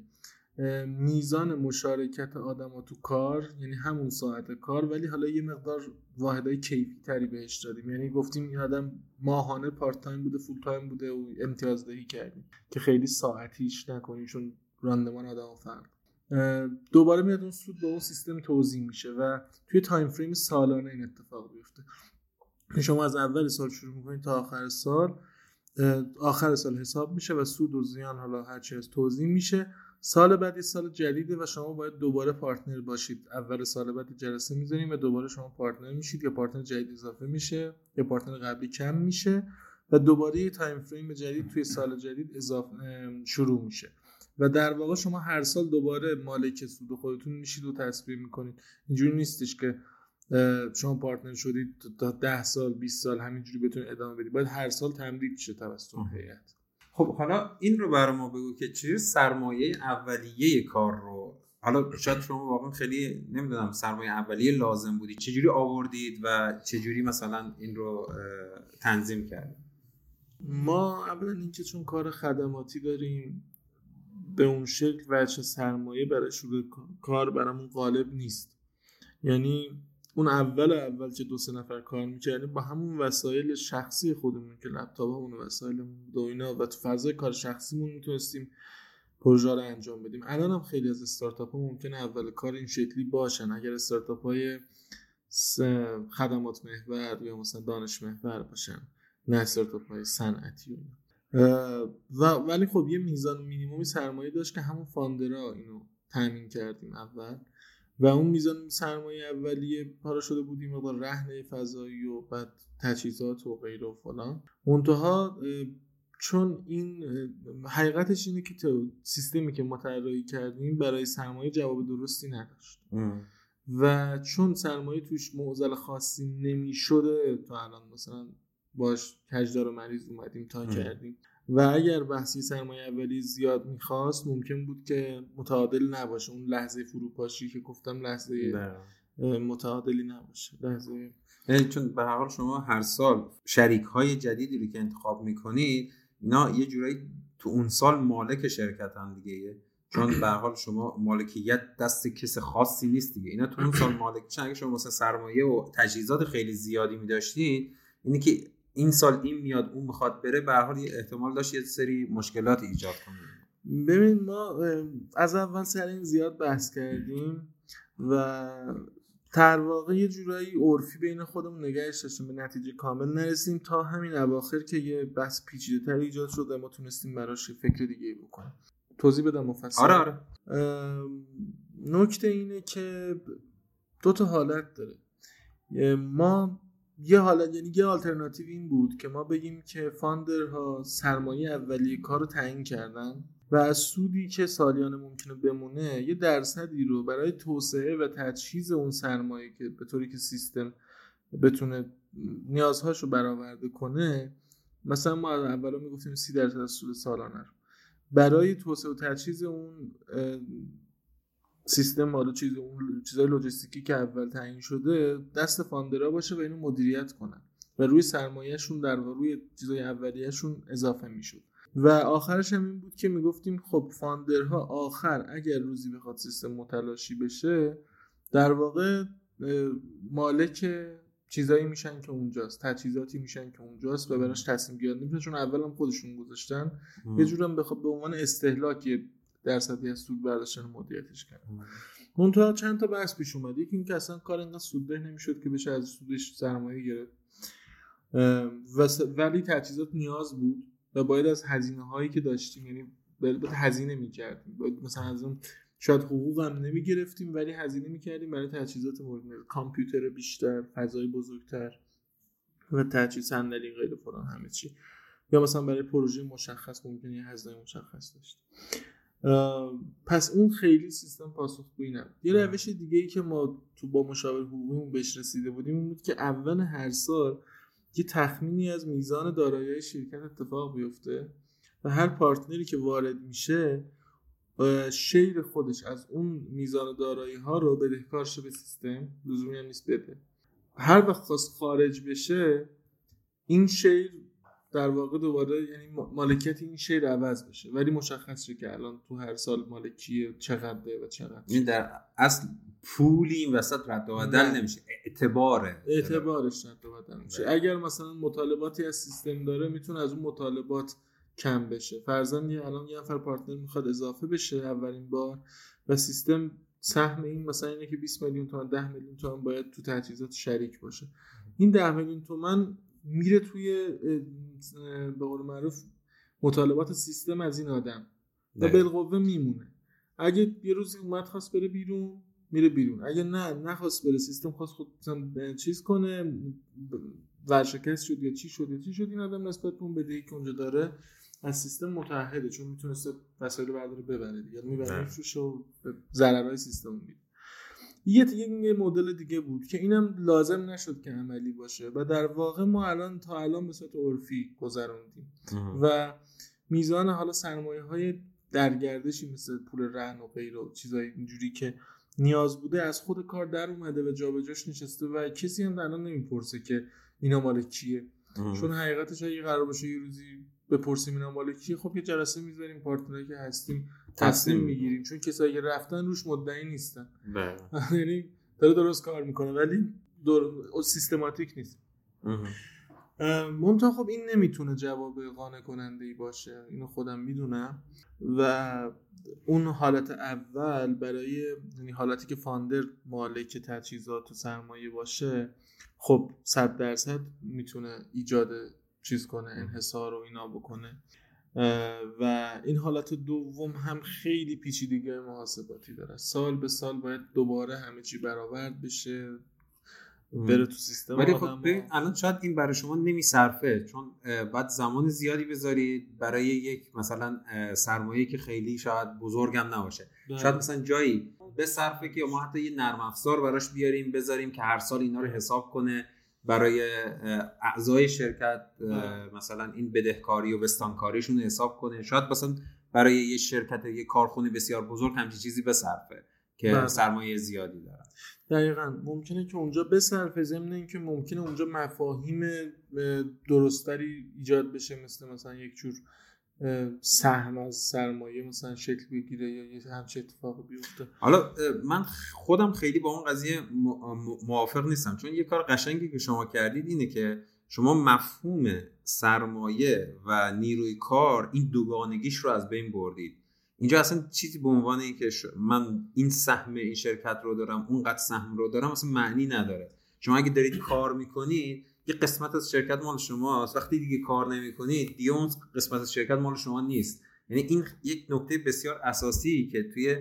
میزان مشارکت آدما تو کار، یعنی همون ساعت کار، ولی حالا یه مقدار واحدهای کیفی تری بهش دادیم. یعنی گفتیم این آدم ماهانه پارت تایم بوده، فول تایم بوده و امتیازدهی کردیم که خیلی ساعتیش نکنیم چون راندمان آدما فرق. دوباره میاد اون سود با اون سیستم توزیع میشه و توی تایم فریم سالانه این اتفاق میفته. شما از اول سال شروع میکنید تا آخر سال، آخر سال حساب میشه و سود و زیان حالا هر چی از توزیع میشه. سال بعد یه سال جدیده و شما باید دوباره پارتنر باشید. اول سال بعد جلسه میذاریم و دوباره شما پارتنر میشید یا پارتنر جدید اضافه میشه یا پارتنر قبلی کم میشه و دوباره یه تایم فریم جدید توی سال جدید اضافه شروع میشه و در واقع شما هر سال دوباره مالک سود خودتون میشید و تصویب میکنید. اینجوری نیستش که شما پارتنر شدید تا ده سال بیست سال همینجوری بتونید ادامه بدید، باید هر سال تمدید شه توسط هیئت. خب حالا این رو برای ما بگو که چی سرمایه اولیه کار رو، حالا شاید شما واقعا خیلی نمیدونم سرمایه اولیه لازم بودی، چجوری آوردید و چجوری مثلا این رو تنظیم کردید؟ ما اولا اینکه چون کار خدماتی داریم به اون شکل وجه سرمایه برای شروع کار برامون غالب نیست. یعنی اون اول اول که دو سه نفر کار میکردیم با همون وسایل شخصی خودمون که لپتاپمون و وسایلمون بود و اینا و تو فضای کار شخصیمون میتونستیم پروژه رو انجام بدیم. الان هم خیلی از استارتاپ‌ها ممکنه اول کار این شکلی باشن. اگر استارتاپ‌های خدمات محور یا مثلا دانش محور باشن، نه استارتاپ‌های صنعتی و و ولی خب یه میزان مینیمومی سرمایه داشت که همون فاندرها اینو تامین کردیم اول و اون میزان سرمایه اولیه پارا شده بودیم مقدار رهن فضایی و بعد تجهیزات و غیره و فلان. منتها چون این حقیقتش اینه که سیستمی که ما طراحی کردیم برای سرمایه جواب درستی نداشت ام. و چون سرمایه توش معضل خاصی نمی‌شده تا الان مثلا باش کجدار و مریض اومدیم تا ام. کردیم و اگر بحثی سرمایه اولی زیاد میخواست ممکن بود که متعادل نباشه. اون لحظه فروپاشی که گفتم لحظه ده. متعادلی نباشه لحظه. چون به هر حال شما هر سال شریک‌های جدیدی رو که انتخاب میکنید اینا یه جورایی تو اون سال مالک شرکت هم دیگه، چون به هر حال شما مالکیت دست کس خاصی نیست دیگه، اینا تو اون سال مالک چون اگه شما مثلا سرمایه و تجهیزات خیلی زیادی می‌داشتید اینی که این سال این میاد اون میخواد بره به هر حال احتمال داشت یه سری مشکلات ایجاد کنه. ببین ما از اول سر این زیاد بحث کردیم و در واقع یه جورایی عرفی بین خودمون نگاش داشتیم به نتیجه کامل نرسیم تا همین اواخر که یه بحث پیچیده‌تر ایجاد شد و ما تونستیم براش فکر دیگه‌ای بکنیم. توضیح بدم مفصل؟ آره آره. نکته اینه که دو تا حالت داره. ما یه حالت یعنی یه آلترناتیو این بود که ما بگیم که فاندرها سرمایه اولیه کار رو تعیین کردن و از سودی که سالیانه ممکنه بمونه یه درصدی رو برای توسعه و تجهیز اون سرمایه که به طوری که سیستم بتونه نیازهاش رو برآورده کنه، مثلا ما اولا میگفتیم سی درصد از سود سالانه رو برای توسعه و تجهیز اون سیستم حالا چیز اون چیزای لوجستیکی که اول تعیین شده دست فاندرها باشه و اینو مدیریت کنن و روی سرمایه‌شون در واقع روی چیزای اولیه‌شون اضافه میشد. و آخرش هم این بود که میگفتیم خب فاندرها آخر اگر روزی بخواد سیستم متلاشی بشه در واقع مالک چیزایی میشن که اونجاست، تجهیزاتی میشن که اونجاست و براش تصمیم گیرنده میشن، چون اولام خودشون گذاشتن یه جورم بخواد به عنوان استهلاکی درصدی از سود برداشتن مدیریتش کرد. اون تو چند تا بحث پیش اومد. یکی اینکه اصلا کار انقدر سودده نمیشد که بشه از سودش سرمایه گرفت. ولی تجهیزات نیاز بود و باید از هزینه هایی که داشتیم یعنی باید هزینه می‌کردیم. باید مثلا از اون شاید حقوق هم نمی‌گرفتیم ولی هزینه می‌کردیم برای تجهیزات مورد، کامپیوتر بیشتر، فضای بزرگتر و تجهیز صندلی غیر فلان همه چی. یا مثلا برای پروژه مشخص ممکنه هزینه مشخص داشت. پس اون خیلی سیستم پاسخگویی نبود. یه روش دیگه ای که ما تو با مشاور حقوقیمون بهش رسیده بودیم این بود که اول هر سال یه تخمینی از میزان دارایی شرکت اتفاق بیفته و هر پارتنری که وارد میشه شیر خودش از اون میزان دارایی ها رو بدهکار شه به سیستم، لزومی هم نیست بده. هر وقت خواست خارج بشه این شیر در واقع دوباره یعنی مالکیت این شیر عوض بشه ولی مشخص شه که الان تو هر سال مالکیه چقدره و چقدر. این در اصل پولی این وسط رد و بدل نمیشه، اعتباره اعتبارش رد و بدل میشه. اگر مثلا مطالباتی از سیستم داره میتونه از اون مطالبات کم بشه. فرضاً یه الان یه نفر پارتنر میخواد اضافه بشه اولین بار و سیستم سهم این مثلا اینه که بیست میلیون تومان ده میلیون تومان باید تو تجهیزات شریک باشه. این ده میلیون تومان میره توی به قول معروف مطالبات سیستم از این آدم و بالقوه میمونه. اگه یه روزی اومد خواست بره بیرون میره بیرون، اگه نه نخواست بره، سیستم خواست خودتون چیز کنه، ورشکست شد یا چی شد یا چی شد، این آدم نسبت اون بدهی که اونجا داره از سیستم متعهده، چون میتونسته وسایل رو برداره ببره دیگه، میبره فروش و ضررهای سیستم میده. یه دیگه مدل دیگه بود که اینم لازم نشد که عملی باشه و در واقع ما الان تا الان به صورت عرفی گذروندیم و میزان حالا سرمایه‌های درگردشی مثل پول رهن و غیره و چیزای اینجوری که نیاز بوده از خود کار در اومده و جابجاش نشسته و کسی هم الان نمیپرسه که اینا مال کیه. چون حقیقتش اگه قرار باشه یه روزی بپرسیم اینا مال کیه، خب یه جلسه میذاریم پارتنرایی که هستیم تصمیم میگیریم، چون کسایی که رفتن روش مدعی نیستن، یعنی داره درست کار میکنه ولی سیستماتیک نیست. منتها خب این نمیتونه جواب قانع کننده‌ای باشه، اینو خودم میدونم. و اون حالت اول برای یعنی حالتی که فاندر مالک تجهیزات و سرمایه باشه، خب صد درصد میتونه ایجاد چیز کنه، انحصار و اینا بکنه. و این حالت دوم هم خیلی پیچیدگی‌های محاسباتی داره، سال به سال باید دوباره همه چی برآورد بشه بره تو سیستم. ولی خب ببین الان شاید این برای شما نمیصرفه، چون بعد زمان زیادی بذارید برای یک مثلا سرمایه که خیلی شاید بزرگم نباشه. ده. شاید مثلا جایی به صرفه که ما حتی یه نرم افزار براش بیاریم بذاریم که هر سال اینا رو حساب کنه برای اعضای شرکت. ده. مثلا این بدهکاری و بستانکاریشون حساب کنه. شاید مثلا برای یه شرکت یه کارخونه بسیار بزرگ همچین چیزی به صرفه که بره. سرمایه زیادی داره. دقیقاً ممکنه که اونجا بصرف ضمن اینکه ممکنه اونجا مفاهیم درستری ایجاد بشه، مثل مثلا یک جور سهم از سرمایه مثلا شکل بگیره یا یه همچین اتفاقی بیفته. حالا من خودم خیلی با اون قضیه موافق نیستم، چون یه کار قشنگی که شما کردید اینه که شما مفهوم سرمایه و نیروی کار این دوگانگیش رو از بین بردید. اینجا اصلا چیزی به عنوان این که من این سهم این شرکت رو دارم اونقدر سهم رو دارم اصلا معنی نداره. شما اگه دارید کار میکنید یه قسمت از شرکت مال شماست، وقتی دیگه کار نمیکنید دیگه اون قسمت از شرکت مال شما نیست. یعنی این یک نکته بسیار اساسی که توی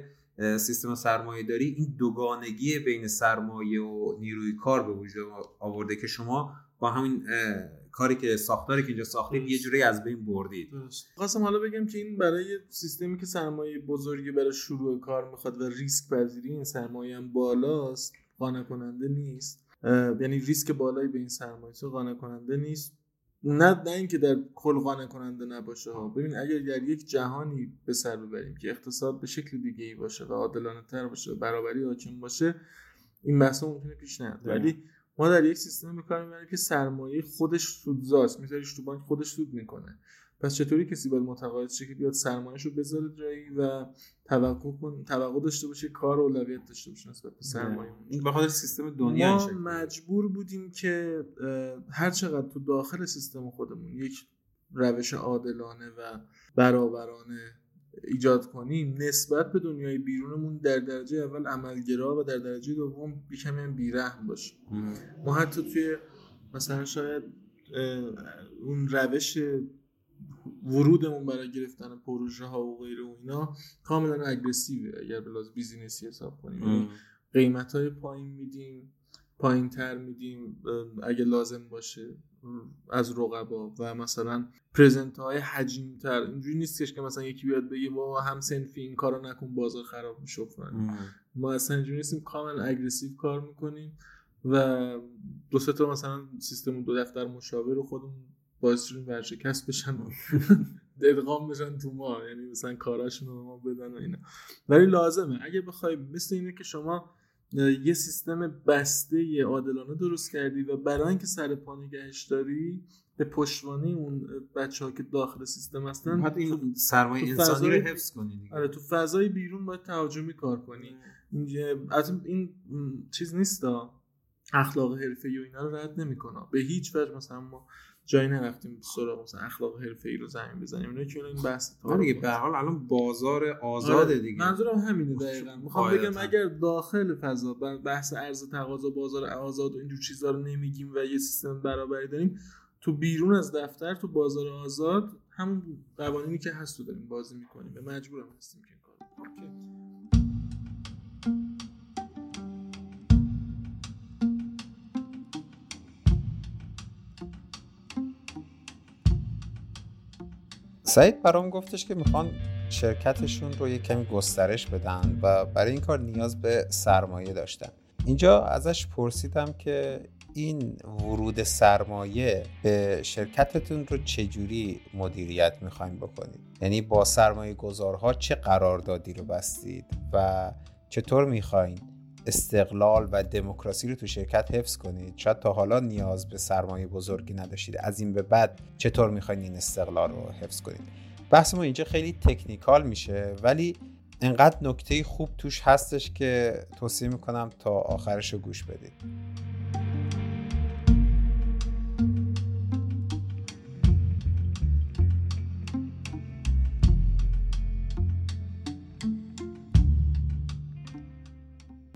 سیستم سرمایه داری این دوگانگی بین سرمایه و نیروی کار به وجود آورده که شما با همین کاری که ساختاری که اینجا ساختیم یه جوری از بین بردید. خواستم حالا بگم که این برای سیستمی که سرمایه بزرگی برای شروع کار میخواد و ریسک پذیری این سرمایه هم بالاست، قانع کننده نیست. یعنی ریسک بالایی به این سرمایه سو قانع کننده نیست. نه نه اینکه در کل قانع کننده نباشه ها. ببین اگر در یک جهانی به سر ببریم که اقتصاد به شکل دیگه‌ای باشه و عادلانه‌تر باشه، برابری حاکم باشه، این بحث ممکنه پیش نیاد. ولی ما در یک سیستم می‌کاریم یعنی که سرمایه خودش سودزاست، می‌ذاریش تو بانک خودش سود میکنه. پس چطوری کسی باید متقاعد شه که بیاد سرمایه‌شو بذاره جایی و توقع کن توقع داشته باشه، کار اولویت داشته باشه نسبت به سرمایه. این بخاطر سیستم دنیا این شکلی ما مجبور بودیم که هر چقدر تو داخل سیستم خودمون یک روش عادلانه و برابرانه ایجاد کنیم نسبت به دنیای بیرونمون در درجه اول عملگرا و در درجه دوم یکم هم بی‌رحم باشه. ما حتی توی مثلا شاید اون روش ورودمون برای گرفتن پروژه ها و غیره و اینا کاملا اگریسیوه اگر به لحاظ بیزینسی حساب کنیم. قیمت‌های پایین میدیم، پایین‌تر میدیم اگه لازم باشه از رقبا و مثلا پرزنت‌های حجیم‌تر. اینجوری نیستش که مثلا یکی بیاد بگه بابا هم صنفی این کارو نکن بازار خراب میشه. ما اصلا اینجوری نیستیم، کاملا اگریسیو کار میکنیم و دو سه تا مثلا سیستم دو دفتر مشاور رو خودمون واسرین ورشکست بشن ادغام بشن تو ما، یعنی مثلا کاراشون رو ما بدن و اینا. ولی لازمه اگه بخوای مثل اینه که شما یه سیستم بسته عادلانه درست کردی و برای اینکه سر پا نگهش داری به پشتوانه اون بچه‌ها که داخل سیستم هستن باید این سرمایه انسانی رو حفظ کنی دیگه. آره تو فضای بیرون باید تهاجمی کار کنی. البته این چیز نیستا اخلاق حرفه‌ای و اینا رو رد نمی‌کنه به هیچ وجه. مثلا ما جایی نرفتیم سراغ مثلا اخلاق حرفه‌ای رو زمین بزنیم، اینا که این بحث تا دیگه به هر حال الان بازار آزاده دیگه. منظورم همینه دقیقاً. میخوام بگم اگر داخل فضا بحث عرضه تقاضا بازار آزاد و اینجور چیزا رو نمیگیم و یه سیستم برابری داریم، تو بیرون از دفتر تو بازار آزاد همون قوانینی که هست رو داریم بازی می‌کنیم، به مجبورم هستیم که کار کنیم. سعید برام گفتش که میخوان شرکتشون رو یک کمی گسترش بدن و برای این کار نیاز به سرمایه داشتن. اینجا ازش پرسیدم که این ورود سرمایه به شرکتتون رو چجوری مدیریت میخوایم بکنید؟ یعنی با سرمایه گذارها چه قراردادی رو بستید و چطور میخواین استقلال و دموکراسی رو تو شرکت حفظ کنید؟ شاید تا حالا نیاز به سرمایه بزرگی نداشتید، از این به بعد چطور میخواین این استقلال رو حفظ کنید؟ بحث ما اینجا خیلی تکنیکال میشه ولی انقدر نکته خوب توش هستش که توصیه میکنم تا آخرش رو گوش بدید.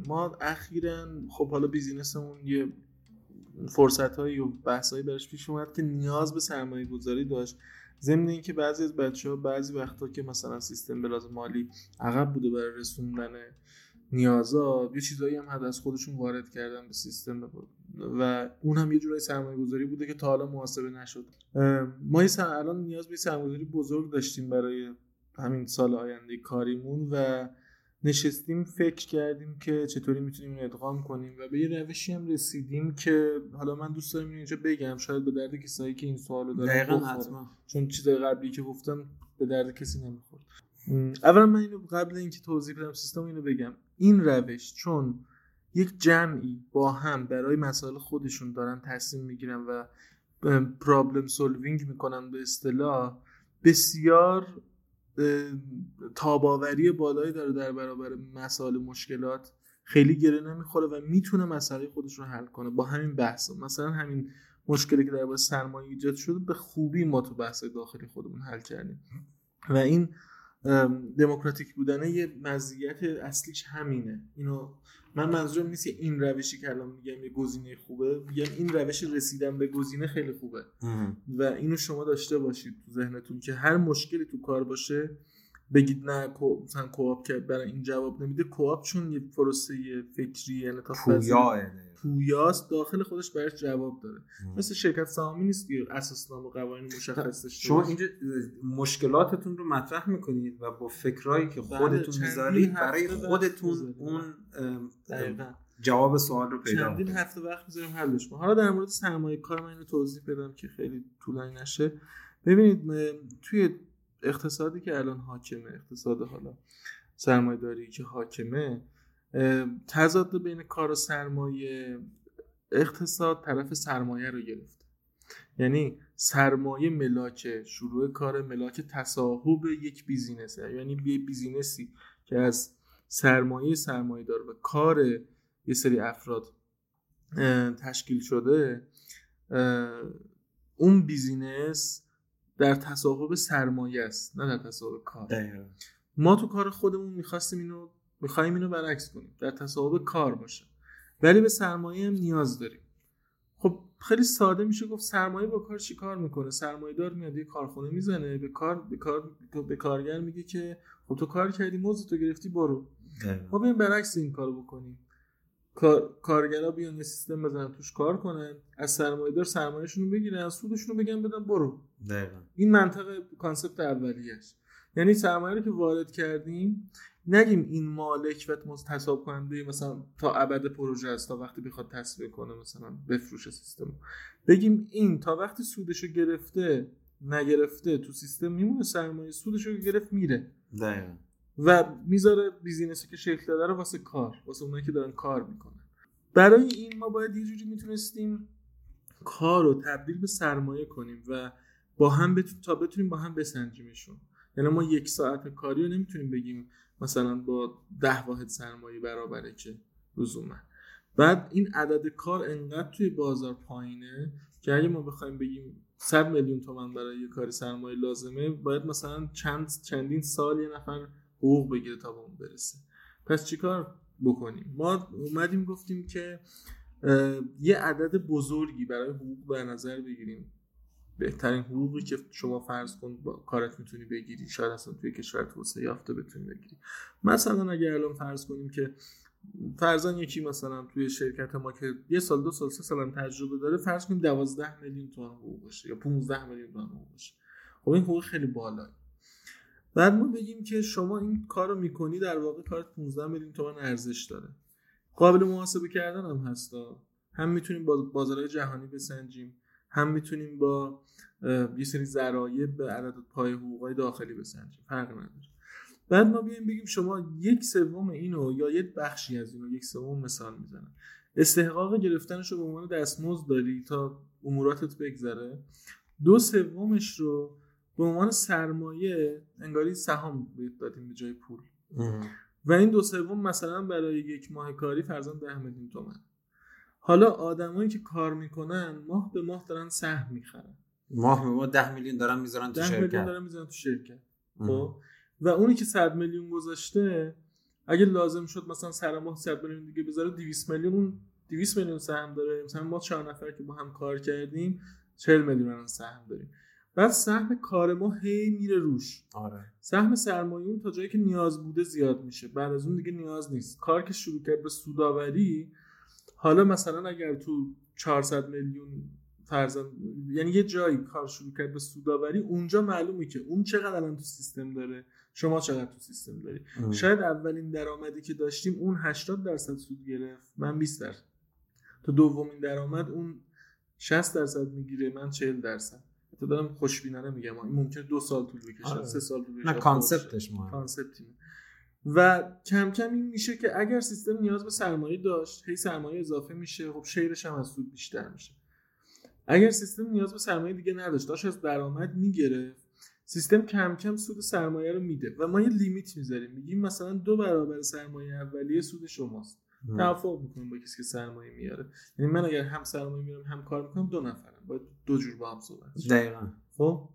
ما اخیراً خب حالا بیزینسمون یه فرصت‌هایی و بحث‌هایی براش پیش اومد که نیاز به سرمایه گذاری داشت. ضمن اینکه بعضی از بچه‌ها بعضی وقتا که مثلا سیستم به لحاظ مالی عقب بوده برای رسوندن نیازها، یه چیزایی هم حد از خودشون وارد کردن به سیستم و اون هم یه جورای سرمایه گذاری بوده که تا حالا محاسبه نشد. ما الان نیاز به سرمایه گذاری بزرگ داشتیم برای همین سال آینده کاریمون و نشستیم فکر کردیم که چطوری میتونیم اینو ادغام کنیم و به یه روشی هم رسیدیم که حالا من دوست دارم اینو اینجا بگم، شاید به درد کسایی که این سوالو دارن دقیقاً حتما، چون چیز قبلی که گفتم به درد کسی نمیخورد. اولا من اینو قبل اینکه توضیح بدم سیستم اینو بگم، این روش چون یک جمعی با هم برای مسائل خودشون دارن تصمیم میگیرن و پرابلم سولوینگ میکنن به اصطلاح، بسیار تاباوری بالایی داره در برابر مسائل مشکلات، خیلی گره نمیخوره و میتونه مسئله خودش رو حل کنه با همین بحث. مثلا همین مشکلی که در باره سرمایه ایجاد شده به خوبی ما تو بحث داخلی خودمون حل کردیم و این دموکراتیک بودنه یه مزیت اصلیش همینه. اینو من منظورم نیست که این روشی که الان میگم یه گزینه خوبه، میگم این روش رسیدن به گزینه خیلی خوبه و اینو شما داشته باشید تو ذهنتون که هر مشکلی تو کار باشه بگید نه مثلا کوآپ که برای این جواب نمیده. کوآپ چون یه پروسه فکریه، یعنی پویاه پویاست داخل خودش برای جواب داره ام. مثل شرکت سهامی نیست که اساسنامه و قوانین مشخصش. شما اینجا مشکلاتتون رو مطرح میکنید و با فکرایی که خودتون میذارید برای خودتون اون جواب سوال رو پیدا میکنید. چندین هفته وقت میذاریم حلش کنیم. حالا در مورد سرمایه کار من اینو توضیح بدم که خیلی طولانی نشه. ببینید توی اقتصادی که الان حاکمه، اقتصاد حالا سرمایه داری که حاکمه، تضاد بین کار و سرمایه، اقتصاد طرف سرمایه رو گرفت. یعنی سرمایه ملاک شروع کار، ملاک تصاحب یک بیزینسه. یعنی یه بیزینسی که از سرمایه سرمایه دار و کار یه سری افراد تشکیل شده، اون بیزینس در تصاحب سرمایه است نه در تصاحب کار. دقیقا. ما تو کار خودمون می‌خواستیم اینو می‌خوایم اینو برعکس کنیم، در تصاحب کار باشه ولی به سرمایه هم نیاز داریم. خب خیلی ساده میشه گفت سرمایه با کار چی کار میکنه؟ سرمایه‌دار میاد یه کارخونه میزنه، به کار به کار به کارگر میگه که خب تو کار کردی، مزد تو گرفتی، برو. ما بیایم برعکس این کارو بکنیم. کار... کارگرا بیان یه سیستم بزنن توش کار کنن، از سرمایه‌دار سرمایه‌شون رو بگیرن، از سودشون رو بگن بدن برو. دقیقاً. این منطقه کانسپت اولیه‌اش. یعنی سرمایه رو که وارد کردیم نگیم این مالک و تصاحب کننده مثلا تا ابد پروژه است، تا وقتی بخواد تصویه کنه مثلا بفروشه سیستم. بگیم این تا وقتی سودشو گرفته نگرفته تو سیستم میمونه، سرمایه سودشو گرفت میره. دقیقاً. و میذاره بیزینسی که شکل داده رو واسه کار، واسه اونایی که دارن کار میکنن. برای این ما باید یه جوری میتونستیم کار رو تبدیل به سرمایه کنیم و با هم بتون... تا بتونیم با هم بسنجیمشون. یعنی ما یک ساعت کاری رو نمیتونیم بگیم مثلا با ده واحد سرمایه برابره که لزوما. بعد این عدد کار انقدر توی بازار پایینه که اگه ما بخوایم بگیم صد میلیون تومان برای یه کار سرمایه لازمه، باید مثلا چند چندین سال یه نفر حقوق بگیره تا به اون برسه. پس چیکار بکنیم؟ ما اومدیم گفتیم که یه عدد بزرگی برای حقوق در نظر بگیریم، بهترین حقوقی که شما فرض کن با کارت میتونی بگیری، شاید اصلا توی کشور توسعه یافته بتونی بگیری. مثلا اگر الان فرض کنیم که فرضاً یکی مثلا توی شرکت ما که یه سال دو سال سه سال تجربه داره، فرض کنیم دوازده میلیون تومان حقوق باشه یا پانزده میلیون تومان حقوق باشه. خب این حقوق خیلی بالاست. بعد ما بگیم که شما این کارو میکنی، در واقع کارت پانزده میلیون تومان ارزش داره. قابل محاسبه کردن هم هستا. هم میتونیم با بازارهای جهانی بسنجیم، هم میتونیم با یه سری ضرایب به عدد پای حقوقای داخلی بسنجیم، فرق نداره. بعد ما بیایم بگیم شما یک سوم اینو یا یک بخشی از اینو، یک سوم مثال میزنم، استحقاق گرفتنش رو به عنوان دستمزد داری تا اموراتت بگذره، دو سومش رو به عنوان سرمایه، انگاری سهام بهت دادیم به جای پول اه. و این دو سوم مثلا برای یک ماه کاری فرضاً ده میلیون تومان. حالا آدمایی که کار میکنن ماه به ماه دارن سهم میخرن، ماه به ماه ده میلیون دارن میذارن تو شرکت، ده میلیون دارن میذارن تو شرکت. خب و اونی که صد میلیون گذاشته، اگه لازم شد مثلا سر ماه صد میلیون دیگه بذاره، دویست میلیون اون دویست میلیون سهم داره. مثلا ما چهار نفر که با هم کار کردیم چهل میلیون سهم داریم. بعد سهم کار ما هی میره روش. آره. سهم سرمایه‌مون تا جایی که نیاز بوده زیاد میشه. بعد از اون دیگه نیاز نیست. کار که شروع کرد به سوداوری، حالا مثلا اگر تو چهارصد میلیون فرضاً، یعنی یه جایی کار شروع کرد به سوداوری، اونجا معلومه که اون چقدر الان تو سیستم داره، شما چقدر تو سیستم داری. ام. شاید اولین درآمدی که داشتیم اون هشتاد درصد سود گرفت، من بیست درصد. تو دومین درآمد اون شصت درصد میگیره، من چهل درصد. تو دارم خوشبینانه میگم، این ممکنه دو سال طول بکشه، سه سال طول بکشه. نه کانسپتش ما کانسپتینه. و کم کم این میشه که اگر سیستم نیاز به سرمایه داشت، هی سرمایه اضافه میشه، خب شیرش هم از سود بیشتر میشه. اگر سیستم نیاز به سرمایه دیگه نداشت، داشت از درآمد میگرفت، سیستم کم کم سود سرمایه رو میده و ما یه لیمیت میذاریم، میگیم مثلا دو برابر سرمایه اولیه سود شماست. توافق میکنیم با کسی که سرمایه میاره، یعنی من اگر هم سرمایه میارم هم کار میکنم، دو نفرم، باید دو جور با هم صحبت کنیم. دقیقاً. خب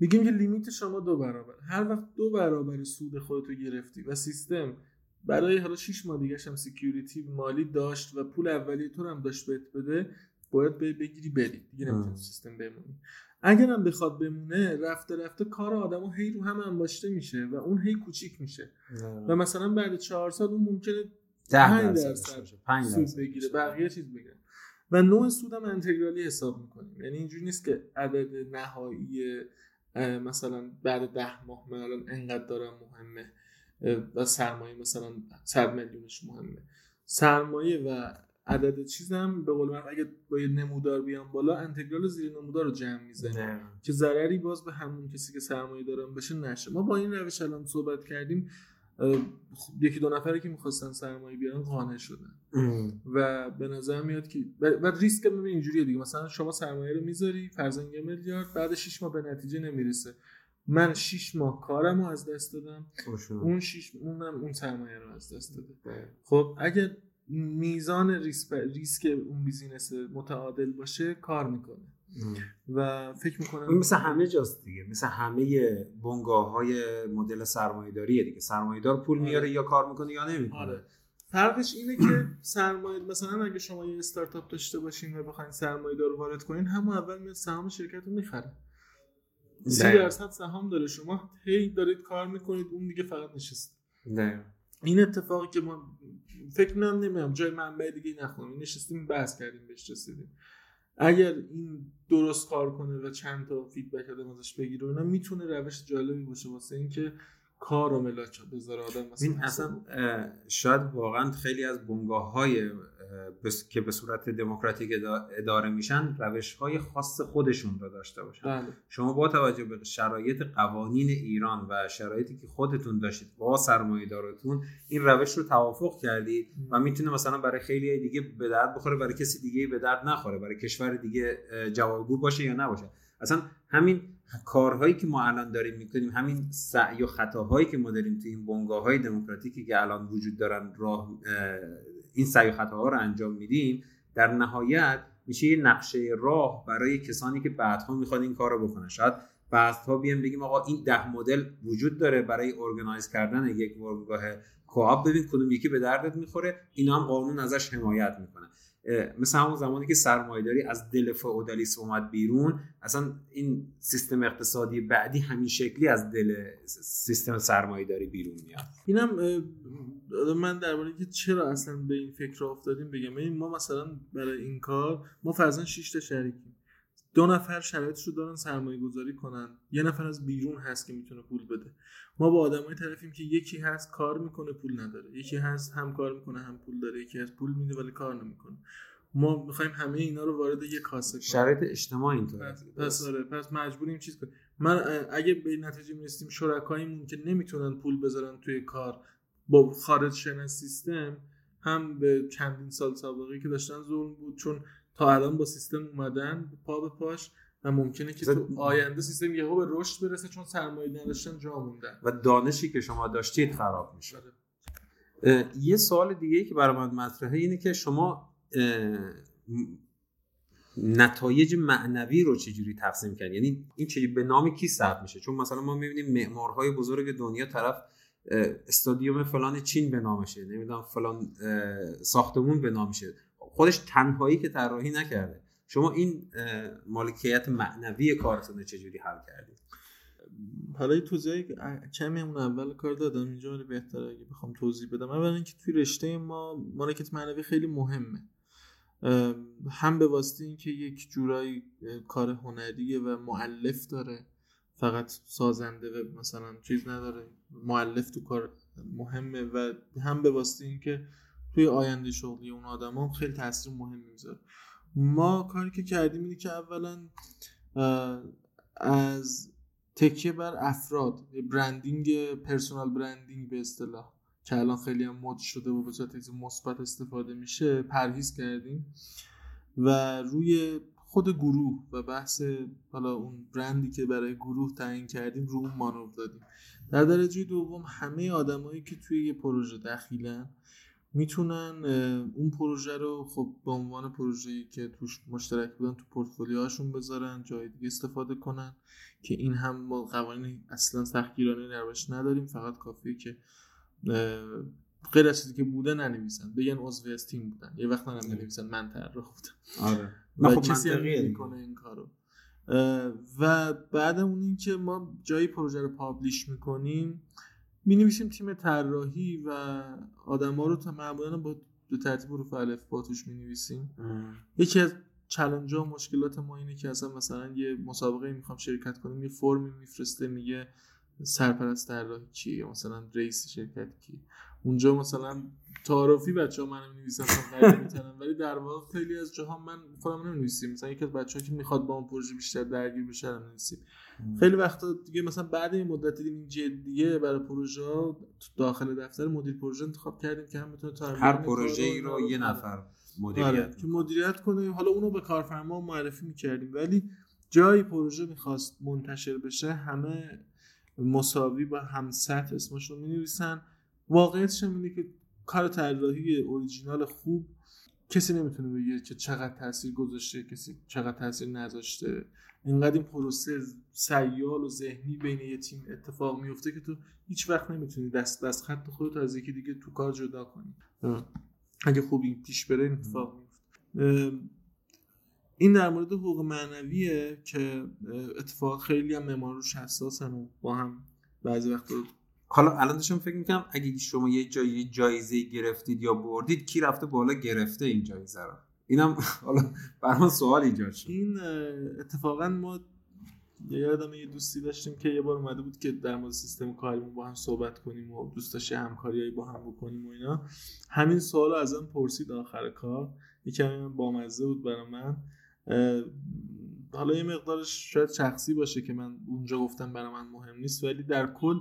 میگیم که لیمیت شما دو برابر، هر وقت دو برابر سود خودتو گرفتی و سیستم برای حالا شش ماه دیگه هم سکیوریتی مالی داشت و پول اولیه تو هم داشت بهت بده، باید بگیری بری، دیگه نمیتونی سیستم بمونی. اگر هم بخواد بمونه، رفته رفته کار آدمو هی رو هم انباشته میشه و اون هی کوچیک میشه. اه. و مثلا بعد چهار سال اون ممکنه ده درصد بشه، پنج درصد بگیره، بقیه چیز بگیره. و نوع سودم انتگرالی حساب میکنیم، یعنی اینجوری نیست که عدد نهایی مثلا بعد ده ماه من الان انقدر دارم مهمه و سرمایه مثلا صد میلیونش مهمه. سرمایه و عدد چیزم به قول من اگه با یه نمودار بیام بالا، انتگرال زیر نمودار رو جمع میزنیم که ضرری باز به همون کسی که سرمایه دارم بشه نشه. ما با این روش الان صحبت کردیم، یکی دو نفره که میخواستن سرمایه بیارن قانع شدن ام. و به نظر میاد که بعد ریسک هم ببین اینجوریه دیگه، مثلا شما سرمایه رو میذاری فرضاً یک میلیارد، بعد شش ماه به نتیجه نمیرسه، من شش ماه کارمو از دست دادم، اون شش اونم اون سرمایه رو از دست داده. خب اگه میزان ریسک ریسک اون بیزینس متعادل باشه، کار میکنه ام. و فکر میکنم مثل همه جاست دیگه، مثل همه بنگاه‌های مدل سرمایه‌داریه دیگه، سرمایه‌دار پول آره. میاره یا کار میکنه یا نمیکنه. آره. فرقش اینه که سرمایه، مثلا اگه شما یه استارتاپ داشته باشین و بخواید سرمایه‌دار وارد کنین، همون اول میاد سهام شرکت رو میخره، سی درصد سهام داره، شما هی دارید کار میکنید، اون دیگه فقط نشسته. نه این اتفاقی که ما فکر نم نمیام جای منبع دیگه نخونیم، نشستیم بحث کردیم بهش رسیدیم. اگر این درست کار کنه و چند تا فیدبک آدم ازش بگیره، اونم میتونه روش جالبی باشه واسه اینکه کارو ملاچ بذاره آدم. مثلا این اصلا شاید واقعا خیلی از بنگاه‌های بس... که به صورت دموکراتیک اداره میشن، روش‌های خاص خودشون رو داشته باشن. بله. شما با توجه به شرایط قوانین ایران و شرایطی که خودتون داشتید با سرمایه‌دارتون، این روش رو توافق کردید و میتونه مثلا برای خیلی دیگه به درد بخوره، برای کسی دیگه به درد نخوره، برای کشور دیگه جوابگو باشه یا نباشه. اصلا همین کارهایی که ما الان داریم میکنیم، همین سعی و خطاهایی که ما داریم تو این بنگاه‌های دموکراتیکی که الان وجود دارن، راه این سعی و خطاها رو انجام میدیم، در نهایت میشه یه نقشه راه برای کسانی که بعدها میخوان این کار رو بکنن. شاید بعدها بیام بگیم آقا این ده مدل وجود داره برای ارگانایز کردن یک ورگاه کوآپ، ببین کدوم یکی به دردت میخوره، اینا هم قانون ازش حمایت میکنه. مثلا اون زمانی که سرمایه‌داری از دل فئودالیسم اومد بیرون، اصلا این سیستم اقتصادی بعدی همین شکلی از دل سیستم سرمایه‌داری بیرون میاد. اینم من درباره اینکه چرا اصلا به این فکر افتادیم بگم. ببین ما مثلا برای این کار ما فرضاً شش تا شریکیم، دو نفر شرایطشو دارن سرمایه گذاری کنن، یه نفر از بیرون هست که میتونه پول بده. ما با آدمای طرفیم که یکی هست کار میکنه پول نداره، یکی هست هم کار میکنه هم پول داره، یکی هست پول میده ولی کار نمیکنه. ما میخوایم همه اینا رو وارد یه کاسه کنیم. شرایط اجتماع اینطوره. پس پس, آره. پس مجبوریم چیز کنیم. من اگه به نتیجه میرسیم شرکایمون که نمیتونن پول بذارن توی کار با خارج شدن سیستم، هم به چندین سال سابقه که داشتن ظلم بود، چون تا الان با سیستم اومدن پا به پاش و ممکنه که تو آینده سیستم یهو به رشد برسه چون سرمایه نداشتن جا موندن و دانشی که شما داشتید خراب میشه. یه سوال دیگه که برای من مطرحه اینه که شما نتایج معنوی رو چجوری تقسیم کردید؟ یعنی این چجوری به نام کی ثبت میشه؟ چون مثلا ما میبینیم معمارهای بزرگ دنیا، طرف استادیوم فلان چین به نامشه، نمیدونم فلان ساختمون به نامشه، خودش تنهایی که طراحی نکرده. شما این مالکیت معنوی کارتون چجوری حل کردید؟ حالا این توضیحی کمی اون اول کار دادم، اینجا رو بهتره اگه بخوام توضیح بدم. اولا اینکه توی رشته ما مالکیت معنوی خیلی مهمه، هم به واسطه اینکه یک جورایی کار هنریه و مؤلف داره، فقط سازنده و مثلا چیز نداره، مؤلف تو کار مهمه، و هم به واسطه اینکه توی آینده شغلی اون آدم هم خیلی تاثیر مهم میذاره. ما کاری که کردیم اینه که اولا از تکیه بر افراد، برندینگ، پرسونال برندینگ به اصطلاح که الان خیلی هم مد شده و به صورت مثبت استفاده میشه، پرهیز کردیم و روی خود گروه و بحث حالا اون برندی که برای گروه تعیین کردیم رو اون مانور دادیم. در درجه دوم همه آدمایی که توی یه پروژه دخیلن میتونن اون پروژه رو خب به عنوان پروژه‌ای که توش مشترک بودن تو پورتفولیوهاشون بذارن، جای دیگه استفاده کنن، که این هم با قوانین اصلا سختگیرانه دربارش نداریم، فقط کافیه که غیر از چیزی که بوده ننویسن، بگن عضو از تیم بودن، یه وقت هم ننویسن من طرح بودم. آره. و خب کسی هم کنه این کارو. و بعد اون این که ما جای پروژه رو پابلیش میکنیم، می‌نویسیم تیم طراحی و آدم‌ها رو تا معمولاً با دو ترتیب حروف الف با توش می‌نویسیم. یکی از چالش‌ها و مشکلات ما اینه که اصلا مثلا یه مسابقه می‌خوام شرکت کنم، یه فرمی میفرسته میگه سرپرست طراحی کیه، مثلا رئیس شرکت کیه. اونجا مثلا تعارفی بچه‌ها منو می‌نویسن خیلی می‌تونن، ولی در واقع خیلی از جاها من خودم نمی‌نویسم. مثلا یکی از بچه‌ها که می‌خواد با اون پروژه بیشتر درگیر بشه من نمی‌نویسم. خیلی وقتا دیگه مثلا بعد این مدتی دیدیم این جدیه برای پروژه داخل دفتر مدیر پروژه انتخاب کردیم که هم بتونه تامین هر پروژه‌ای رو, رو یه نفر مدیریت که مدیریت کنه. حالا اونو به کارفرما معرفی می‌کردیم، ولی جای پروژه می‌خواست منتشر بشه، همه مساوی با همسط اسمش رو می‌نویسن. واقعیتش اینه که کار طراحی اوریجینال خوب کسی نمیتونه بگه که چقدر تاثیر گذاشته، کسی چقدر تاثیر نذاشته. اینقدر این پروسه سیال و ذهنی بین یه تیم اتفاق میفته که تو هیچ وقت نمیتونی دست دست خط خودت از یکی دیگه تو کار جدا کنی. اگه خوب این پیش بره این اتفاق میفته. این در مورد حقوق معنویه که اتفاق خیلی هم معماروش حساسن و با هم بعضی وقتا. حالا الان داشتم فکر میکنم اگه شما یه جایی یه جایزه گرفتید یا بردید، کی رفته بالا گرفته این جایزه رو؟ اینم حالا برام سوال ایجاد شد. این اتفاقا ما یادم یه دوستی داشتیم که یه بار اومده بود که در مورد سیستم کاریمون با هم صحبت کنیم و دوست داشت همکاریایی با هم بکنیم و اینا. همین سوالو ازم پرسید آخر کار، یکم بامزه بود برام. من حالا یه مقدارش شاید شخصی باشه که من اونجا گفتم برام من مهم نیست، ولی در کل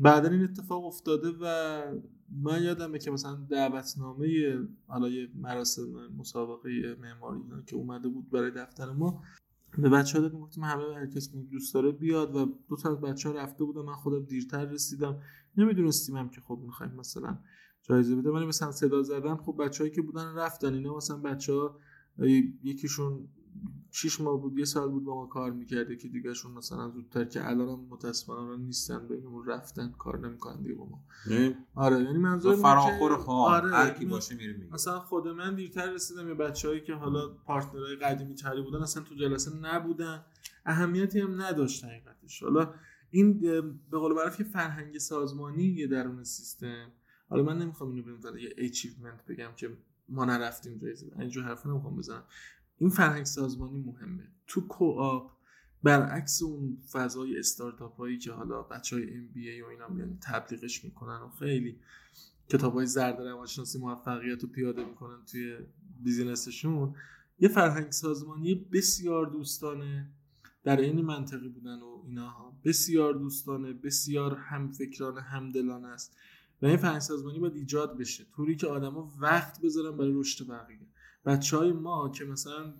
بعدن این اتفاق افتاده و من یادمه که مثلا دعوتنامه حالا یه مراسم مسابقه معماری که اومده بود برای دفتر ما، به بچه‌ها دادم گفتم همه هر کسی دوست داره بیاد، و دو تا از بچه‌ها رفته بودم، من خودم دیرتر رسیدم، نمیدونستیم هم که خب می‌خوایم مثلا جایزه بده، ولی مثلا صدا زدن خب بچه‌هایی که بودن رفتن، اینا مثلا بچه‌ها یکیشون شش ماه بود یه سال بود با ما کار میکرده که دیگهشون مثلا زودتر که الانم متاسفانه نیستن بینمون رفتن کار نمیکنن دیگه با ما. آره یعنی منظورم فرانخور خواهر آره هر کی باشه میره میگه. مثلا خود من دیرتر رسیدم، یه بچه‌ای که حالا پارتنرای قدیمی تری بودن اصلا تو جلسه نبودن، اهمیتی هم نداشت حقیقتش. حالا این به قول معروف یه فرهنگ سازمانی درون سیستم. حالا من نمیخوام اینو بگم مثلا یه اچیومنت بگم که ما نرفتیم جایزه، اینجور حرفا نمیخوام بزنم. این فرهنگ سازمانی مهمه. تو کوآپ برعکس اون فضای استارتاپ هایی که حالا بچهای ام بی ای و اینا میان تبلیغش میکنن و خیلی کتابای زرد روانشناسی موفقیت رو پیاده میکنن توی بیزینسشون، یه فرهنگ سازمانی بسیار دوستانه در این منطقی بودن و ایناها بسیار دوستانه، بسیار همفکرانه، همدلانه است و این فرهنگ سازمانی باید ایجاد بشه طوری که آدما وقت بذارن برای رشد بقیه. بچهای ما که مثلا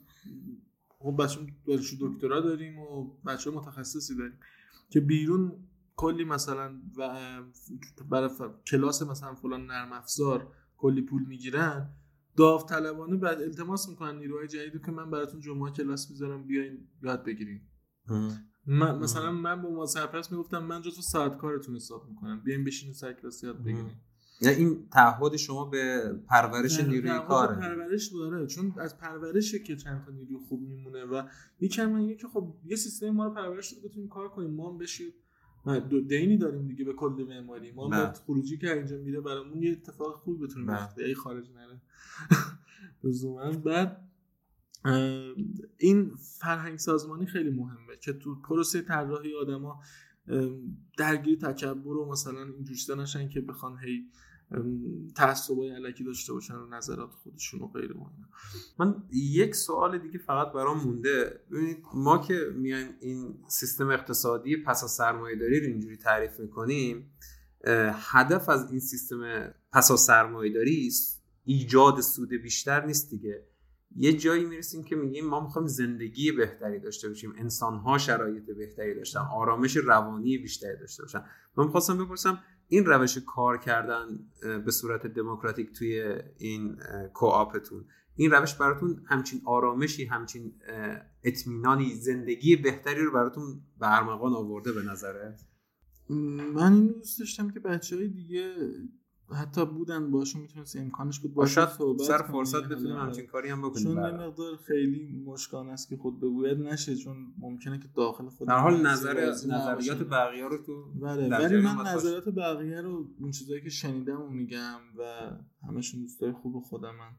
خب بچه‌مون دانشجو دکترا داریم و بچه متخصصی داریم که بیرون کلی مثلا و برای کلاس مثلا فلان نرم افزار کلی پول میگیرن، داوطلبانه بعد التماس میکنن نیروهای جدیدو که من براتون جمعه کلاس میذارم بیاین یاد بگیرین. من مثلا من با ما سرپرست میگفتم من جزو ساعت کارتون حساب میکنم، بیاین بشینین سر کلاس یاد بگیرین. یعنی این تعهد شما به پرورش نیروی کاره. پرورش داره، چون از پرورشه که چند تا نیرو خوب میمونه و یکم من اینه که خب یه سیستم ما رو پرورش بده بتونیم کار کنیم، ما هم بشیم دینی داریم دیگه به کل معماری ما هم خروجی که اینجا میره برامون یه اتفاق خوب بتونیم بخته ای خارج نره لزوما. بعد این فرهنگ سازمانی خیلی مهمه که تو پروسه طراحی آدما درگیر تکبر و مثلا اینجور چیزا نشن که بخوان هی تعصبای الکی داشته باشن و نظرات خودشون و غیره. من یک سوال دیگه فقط برام مونده. ببینید ما که میایم این سیستم اقتصادی پس از سرمایه‌داری رو اینجوری تعریف میکنیم، هدف از این سیستم پس از سرمایه‌داری ایجاد سود بیشتر نیست دیگه. یه جایی میرسیم که میگیم ما میخوایم زندگی بهتری داشته باشیم، انسان‌ها شرایط بهتری داشتن، آرامش روانی بیشتری داشته باشن. من می‌خواستم بپرسم این روش کار کردن به صورت دموکراتیک توی این کوآپتون، این روش براتون همچین آرامشی، همچین اطمینانی، زندگی بهتری رو براتون به ارمغان آورده به نظره؟ من اینو دوست داشتم که بچه‌های دیگه حتی بودن باشون میتونست امکانش بود باشون صحبت سر فرصت بتونیم همچین کاری هم بکنیم، چون این مقدار خیلی مشکانه است که خود بگوید نشه، چون ممکنه که داخل خود در حال نظر نظریات بقیه رو تو بله ولی من نظریات بقیه رو اون چیزایی که شنیدم رو میگم و همشون دوستای خوب خودم هم.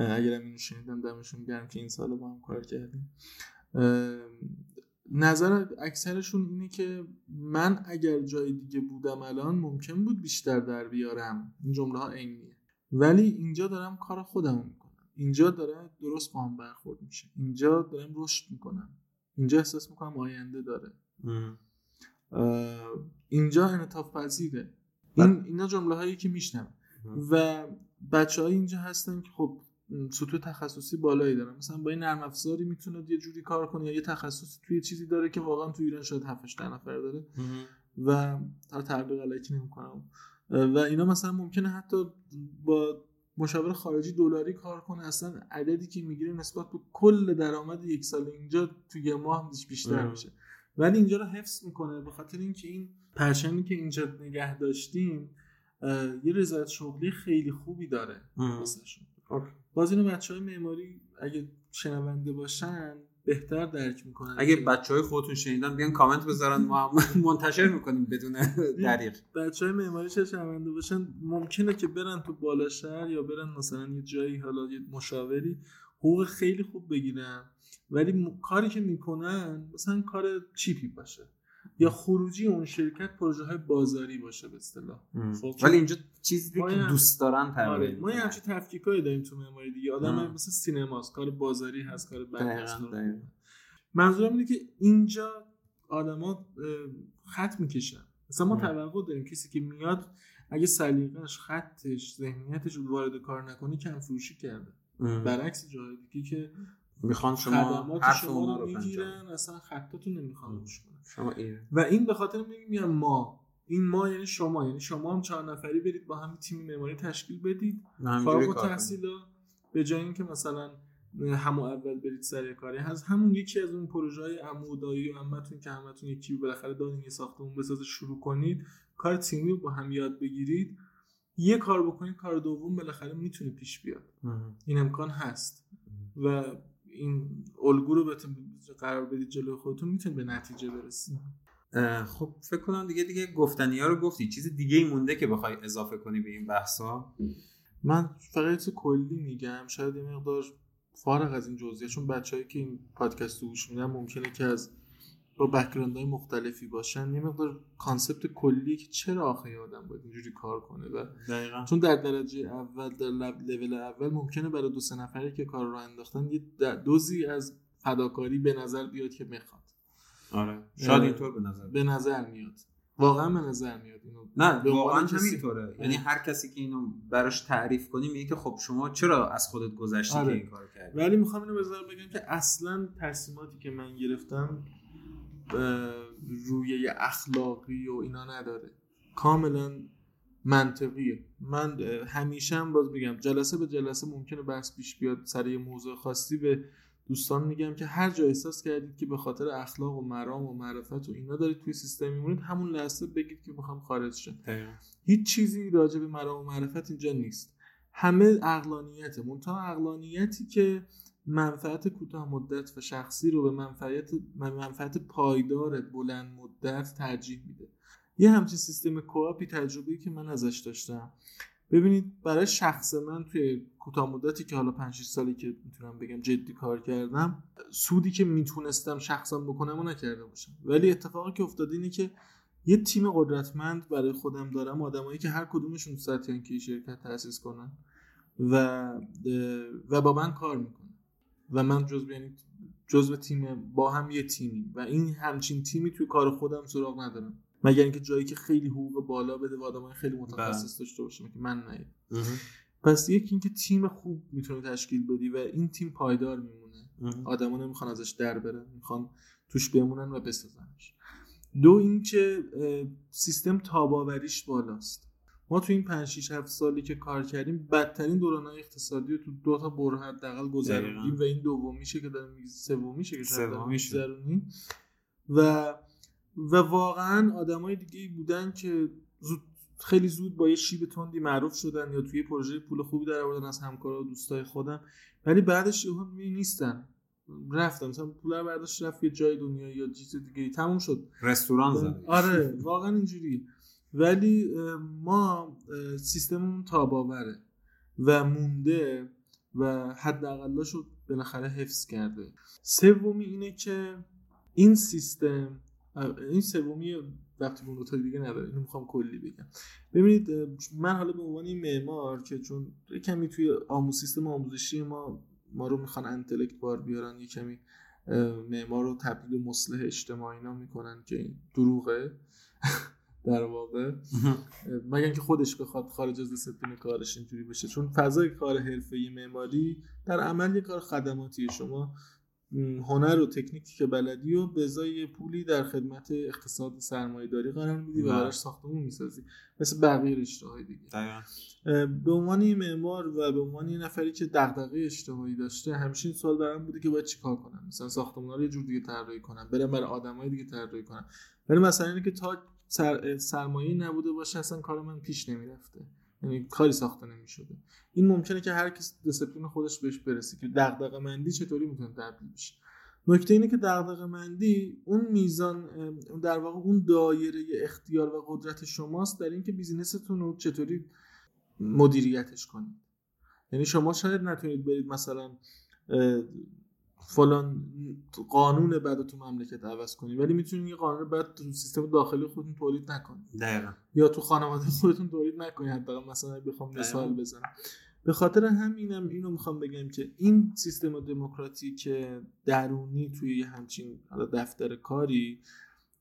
اگرم اینو شنیدم دمشون گرم که این سال با هم کار کردیم. نظر اکثرشون اینه که من اگر جای دیگه بودم الان ممکن بود بیشتر در بیارم. این جمله ها عینیه، ولی اینجا دارم کار خودم رو میکنم، اینجا داره درست با هم برخورد میشه، اینجا دارم رشد میکنم، اینجا احساس میکنم آینده داره، اینجا انعطاف پذیره. این اینا جمله هایی که میشنم و بچهای اینجا هستن که خب سطوح تخصصی بالایی دارن، مثلا با این نرم افزاری میتونه یه جوری کار کنه یا یه تخصص توی چیزی داره که واقعا تو ایران شاید هفت هشت نفر داره و تا تبلیغ علیکی نمی‌کنم و اینا. مثلا ممکنه حتی با مشاور خارجی دلاری کار کنه، اصلا عددی که میگیره نسبت به کل درآمد یک سال اینجا تو یه ماه بیشتر میشه، ولی اینجا رو حفظ میکنه به خاطر اینکه این پرچمی که اینجا نگه داشتیم یه رضایت شغلی خیلی خوبی داره واسهشون. باز اینو بچه های معماری اگه شنونده باشن بهتر درک میکنن، اگه بچه های خودتون شنیدن بیان کامنت بذارن ما منتشر میکنیم بدون دریغ. بچه های معماری چه شنونده باشن ممکنه که برن تو بالا شهر یا برن مثلا یه جایی حالا یه مشاوری حقوق خیلی خوب بگیرن، ولی م... کاری که میکنن مثلا کار چیپی باشه یا خروجی اون شرکت پروژه های بازاری باشه به اصطلاح. ولی اینجا چیزی که دوست دارن تمرین. ما همین تفکیکای داریم تو معماری دیگه، آدم مثلا سینماست، کار بازاری هست، کار برنامه‌نویسی. منظورم اینه که اینجا آدما خط میکشن. مثلا ما توقع داریم کسی که میاد اگه سلیقه‌اش، خطش، ذهنیتش وارد کار نکنه کم فروشی کرده. برعکس جای دیگه که میخوان شما حرف اونا رو بگیرن، اصلا خطتون نمیخوان گوش کنن و این به خاطر میگم ما این ما یعنی شما، یعنی شما هم چهار نفری برید با هم تیم معماری تشکیل بدید فارغ التحصیلا، به جای اینکه مثلا همون اول برید سر کاری هست. همون یکی از اون پروژه‌های عمو دایی و عمتون که همتون یکی بالاخره دادین یه ساختمون بسازه شروع کنید، کار تیمی رو با هم یاد بگیرید، یه کار بکنید، کار دوم بالاخره میتونه پیش بیاد. این امکان هست و این الگو رو بهتون قرار بدید جلوی خودتون، میتونید به نتیجه برسید. خب فکر کنم دیگه دیگه گفتنی‌ها رو گفتی. چیز دیگه‌ای مونده که بخوای اضافه کنی به این بحث‌ها؟ من فقط کلی میگم، شاید یه مقدار فارغ از این جزئیات، چون بچه‌ای که این پادکست رو گوش میدن ممکنه که از با بک‌گراندهای مختلفی باشن، یه مقدار کانسپت کلی که چرا آخه آدم باید اینجوری کار کنه و دقیقاً چون در درجه اول در لول اول ممکنه برای دو سه نفری که کار رو انداختن یه دوزی از فداکاری به نظر بیاد که میخواد. آره شاید اینطور به نظر به نظر میاد، واقعا به نظر میاد اینو، نه واقعا همینطوره. یعنی هر کسی که اینو براش تعریف کنیم میگه که خب شما چرا از خودت گذشتی آره. که این کارو کردی. ولی میخوام اینو بذارم بگم که اصلا تصمیماتی که من گرفتم رویه اخلاقی و اینا نداره، کاملا منطقیه. من همیشه هم باز میگم جلسه به جلسه ممکنه بحث پیش بیاد سر یه موضوع خاصی، به دوستان میگم که هر جا احساس کردید که به خاطر اخلاق و مرام و معرفت و اینا دارید توی سیستم میمونید، همون لحظه بگید که میخوام خارج شم. هیچ چیزی راجع به مرام و معرفت اینجا نیست، همه عقلانیته. منتها عقلانیتی که منفعت کوتاه مدت و شخصی رو به منفعت منفعت پایدار بلند مدت ترجیح میده. یه همچین سیستم کوآپی تجربه‌ای که من ازش داشتم، ببینید برای شخص من توی کوتاه مدتی که حالا پنج شش سالی که میتونم بگم جدی کار کردم، سودی که میتونستم شخصا بکنم و نکرده باشم، ولی اتفاقی که افتاد اینه که یه تیم قدرتمند برای خودم دارم، آدمایی که هر کدومشون ساعتین که شرکت تأسیس کنن و و با من کار میکنن و من جزو یعنی جزو تیم، با هم یه تیمی و این همچین تیمی توی کار خودم سراغ ندارم، مگر اینکه جایی که خیلی حقوق بالا بده و آدمای خیلی متخصص داشته باشه که من نه. پس یکی اینکه تیم خوب میتونه تشکیل بدی و این تیم پایدار میمونه، آدما نمیخوان ازش در برن، میخوان توش بمونن و بسازنش. دو اینکه سیستم تاباوریش بالاست. ما تو این پنج شش هفت سالی که کار کردیم بدترین دوران‌های اقتصادی رو تو دو تا بره حداقل گذروندیم و این دومیشه که داریم میگیم سومیشه که سومیشه گذرونیم و و واقعا آدمای دیگه‌ای بودن که زود خیلی زود با یه شیب تندی معروف شدن یا توی پروژه پول خوبی درآوردن از همکارا و دوستای خودم، ولی بعدش اونها می نیستن، رفتم مثلا پولا برداشت رفت یه جای دنیا یا چیز دیگه‌ای، تموم شد، رستوران زد. آره واقعا اینجوری. ولی ما سیستممون تاب‌آوره و مونده و حداقلشو بالاخره حفظ کرده. سومی اینه که این سیستم، این سومی وقتی اون دوتا دیگه نداره، اینو میخوام کلی بگم. ببینید من حالا به عنوان این معمار که چون کمی توی آموزش سیستم آموزشی ما ما رو میخوان انتلکت بار بیارن، یه کمی معمار رو تبدیل به مصلح اجتماعی نا میکنن که این دروغه در واقع، مگر اینکه خودش بخواد خارج از دسپلین کارش اینجوری بشه، چون فضای کار حرفه‌ای معماری در عمل یه کار خدماتی، شما هنر و تکنیکی که بلدی و به ازای پولی در خدمت اقتصاد سرمایه‌داری قرار میدی و براش ساختمون میسازی، مثل بقیه رشته‌های دیگه. به عنوان معمار و به عنوان یه نفری که دغدغه اجتماعی داشته، همیشه این سوال برام بوده که باید چیکار کنم، مثلا ساختمونا رو یه جور دیگه طراحی کنم، برم برای آدمای دیگه طراحی کنم، ولی مثلا اینکه تا سر سرمایه نبوده باشه اصلا کار من پیش نمیرفته، یعنی کاری ساخته نمیشده. این ممکنه که هر کس دیسپلین خودش بهش برسه که دغدغه مندی چطوری میتونه تبدیل بشه. نکته اینه که دغدغه مندی اون میزان در واقع اون دایره اختیار و قدرت شماست در اینکه بیزینستون رو چطوری مدیریتش کنید. یعنی شما شاید نتونید برید مثلا فلان قانون بعد تو مملکت عوض کنی، ولی میتونید یه قانون بعد تو سیستم داخلی خودتون تولید نکنید. دقیقاً. یا تو خانواده خودتون تولید نکنید. حتی مثلا بخوام مثال بزنم. به خاطر همینم اینو میخوام بگم که این سیستم دموکراتیک درونی توی همچین دفتر کاری،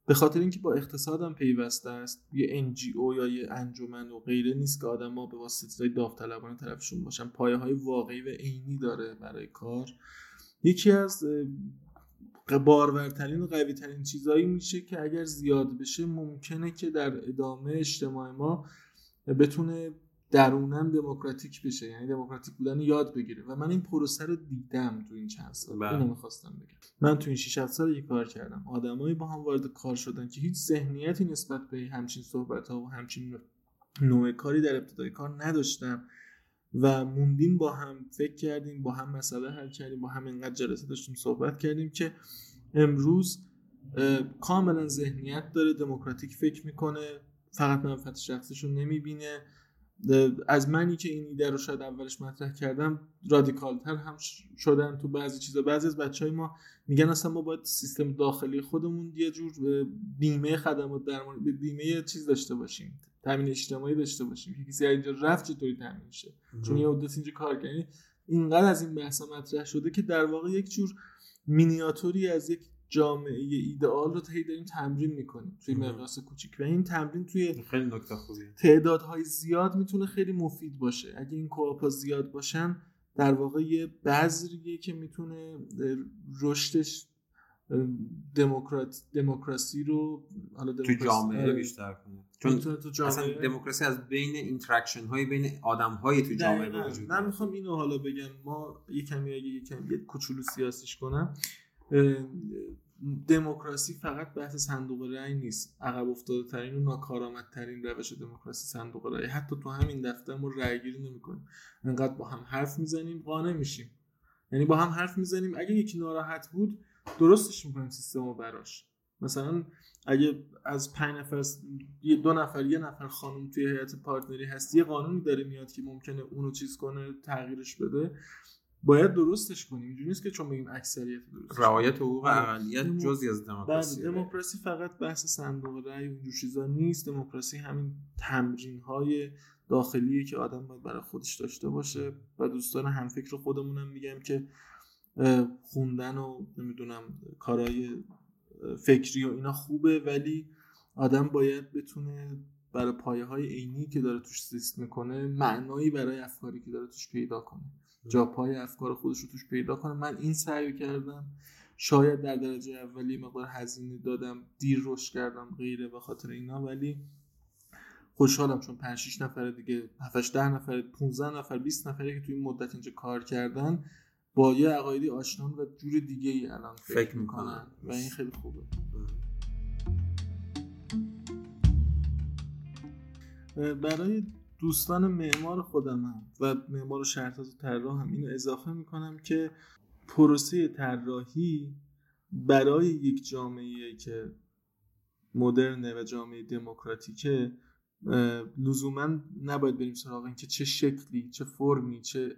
به خاطر اینکه با اقتصادم پیوسته است، یه ان جی او یا یه انجمن و غیره نیست که آدم‌ها به واسطه داوطلبانه طرفشون باشن، پایه‌های واقعی و عینی داره برای کار. یکی از بارورترین و قویترین چیزایی میشه که اگر زیاد بشه ممکنه که در ادامه اجتماع ما بتونه درون هم دموکراتیک بشه، یعنی دموکراتیک بودن یاد بگیره. و من این پروسه رو دیدم تو این چند سال. اینو می‌خواستم بگم. من تو این شش هفت سال یک کار کردم، آدمایی با هم وارد کار شدن که هیچ ذهنیتی نسبت به همچین صحبت‌ها و همچین نوع کاری در ابتدای کار نداشتن و موندیم با هم، فکر کردیم با هم، مسئله حل کردیم با هم، اینقدر جلسه داشتیم صحبت کردیم که امروز کاملا ذهنیت داره، دموکراتیک فکر میکنه، فقط منفعت شخصیشو نمیبینه. از منی که این ایده رو شاید اولش مطرح کردم رادیکالتر هم شدن تو بعضی چیزا. بعضی از بچهای ما میگن اصلا ما باید سیستم داخلی خودمون یه جور بیمه خدمات درمانی، بیمه چیز داشته باشیم، تامین اجتماعی داشته باشیم، که کسی اینجا رفت چطوری تامین شه، چون یه مدت اینجا کار کنی. اینقدر از این بحثا مطرح شده که در واقع یک جور مینیاتوری از یک جامعه ایدئال رو تهی داریم تمرین میکنیم توی مقیاس کوچیک. و این تمرین توی خیلی نکته خوبیه، تعدادهای زیاد میتونه خیلی مفید باشه. اگه این کوآپا زیاد باشن در واقع یه بذریه که میتونه رشدش دموکرات دموکراسی رو حالا دموکراسی تو جامعه بیشتر کنه، چون تو جامعه اصلا دموکراسی از بین اینتراکشن های بین آدم های تو جامعه به وجود میاد. من میخوام اینو حالا بگم، ما یه کمی اگه یه کمی کوچولو سیاسیش کنم، دموکراسی فقط بحث صندوق رای نیست. عقب افتاده ترین و ناکارآمدترین روش دموکراسی صندوق رای. حتی تو همین دفتر ما رای گیری نمی‌کنیم، انقدر با هم حرف میزنیم قانع میشیم. یعنی با هم حرف میزنیم، اگه یکی ناراحت بود درستش می‌کنیم سیستمو براش. مثلا اگه از پنج نفر دو نفر یه نفر خانم توی هیئت پارتنری هست، یه قانونی داره میاد که ممکنه اونو چیز کنه، تغییرش بده، باید درستش کنیم. اینجوری نیست که چون بگیم اکثریت درست، رعایت حقوق اقلیت جزئی از دموکراسیه. دموکراسی فقط بحث صندوق رای و اینجور چیزا نیست. دموکراسی همین تمرین‌های داخلیه که آدم باید برای خودش داشته باشه. و دوستان هم فکر خودمونم میگم که خوندن و نمیدونم کارهای فکری و اینا خوبه، ولی آدم باید بتونه برای پایه‌های عینی که داره توش زیست میکنه معنایی برای افکاری که داره توش پیدا کنه، جا پای افکار خودش رو توش پیدا کنه. من این سعی کردم، شاید در درجه اولی مقدار هزینه دادم، دیر رشد کردم غیره به خاطر اینا، ولی خوشحالم چون پنج شش نفر دیگه، هفت هشت ده نفر، پانزده نفر، بیست نفری که توی این مدت اینجا کار کردن با یه عقایدی آشنان و جور دیگه ای الان فکر, فکر میکنن و این خیلی خوبه. برای دوستان معمار خودم هم و معمار و شهرساز و طراح هم اینو اضافه میکنم که پروسه طراحی برای یک جامعه که مدرنه و جامعه دموکراتیکه لزوما نباید بریم سراغ این که چه شکلی، چه فرمی، چه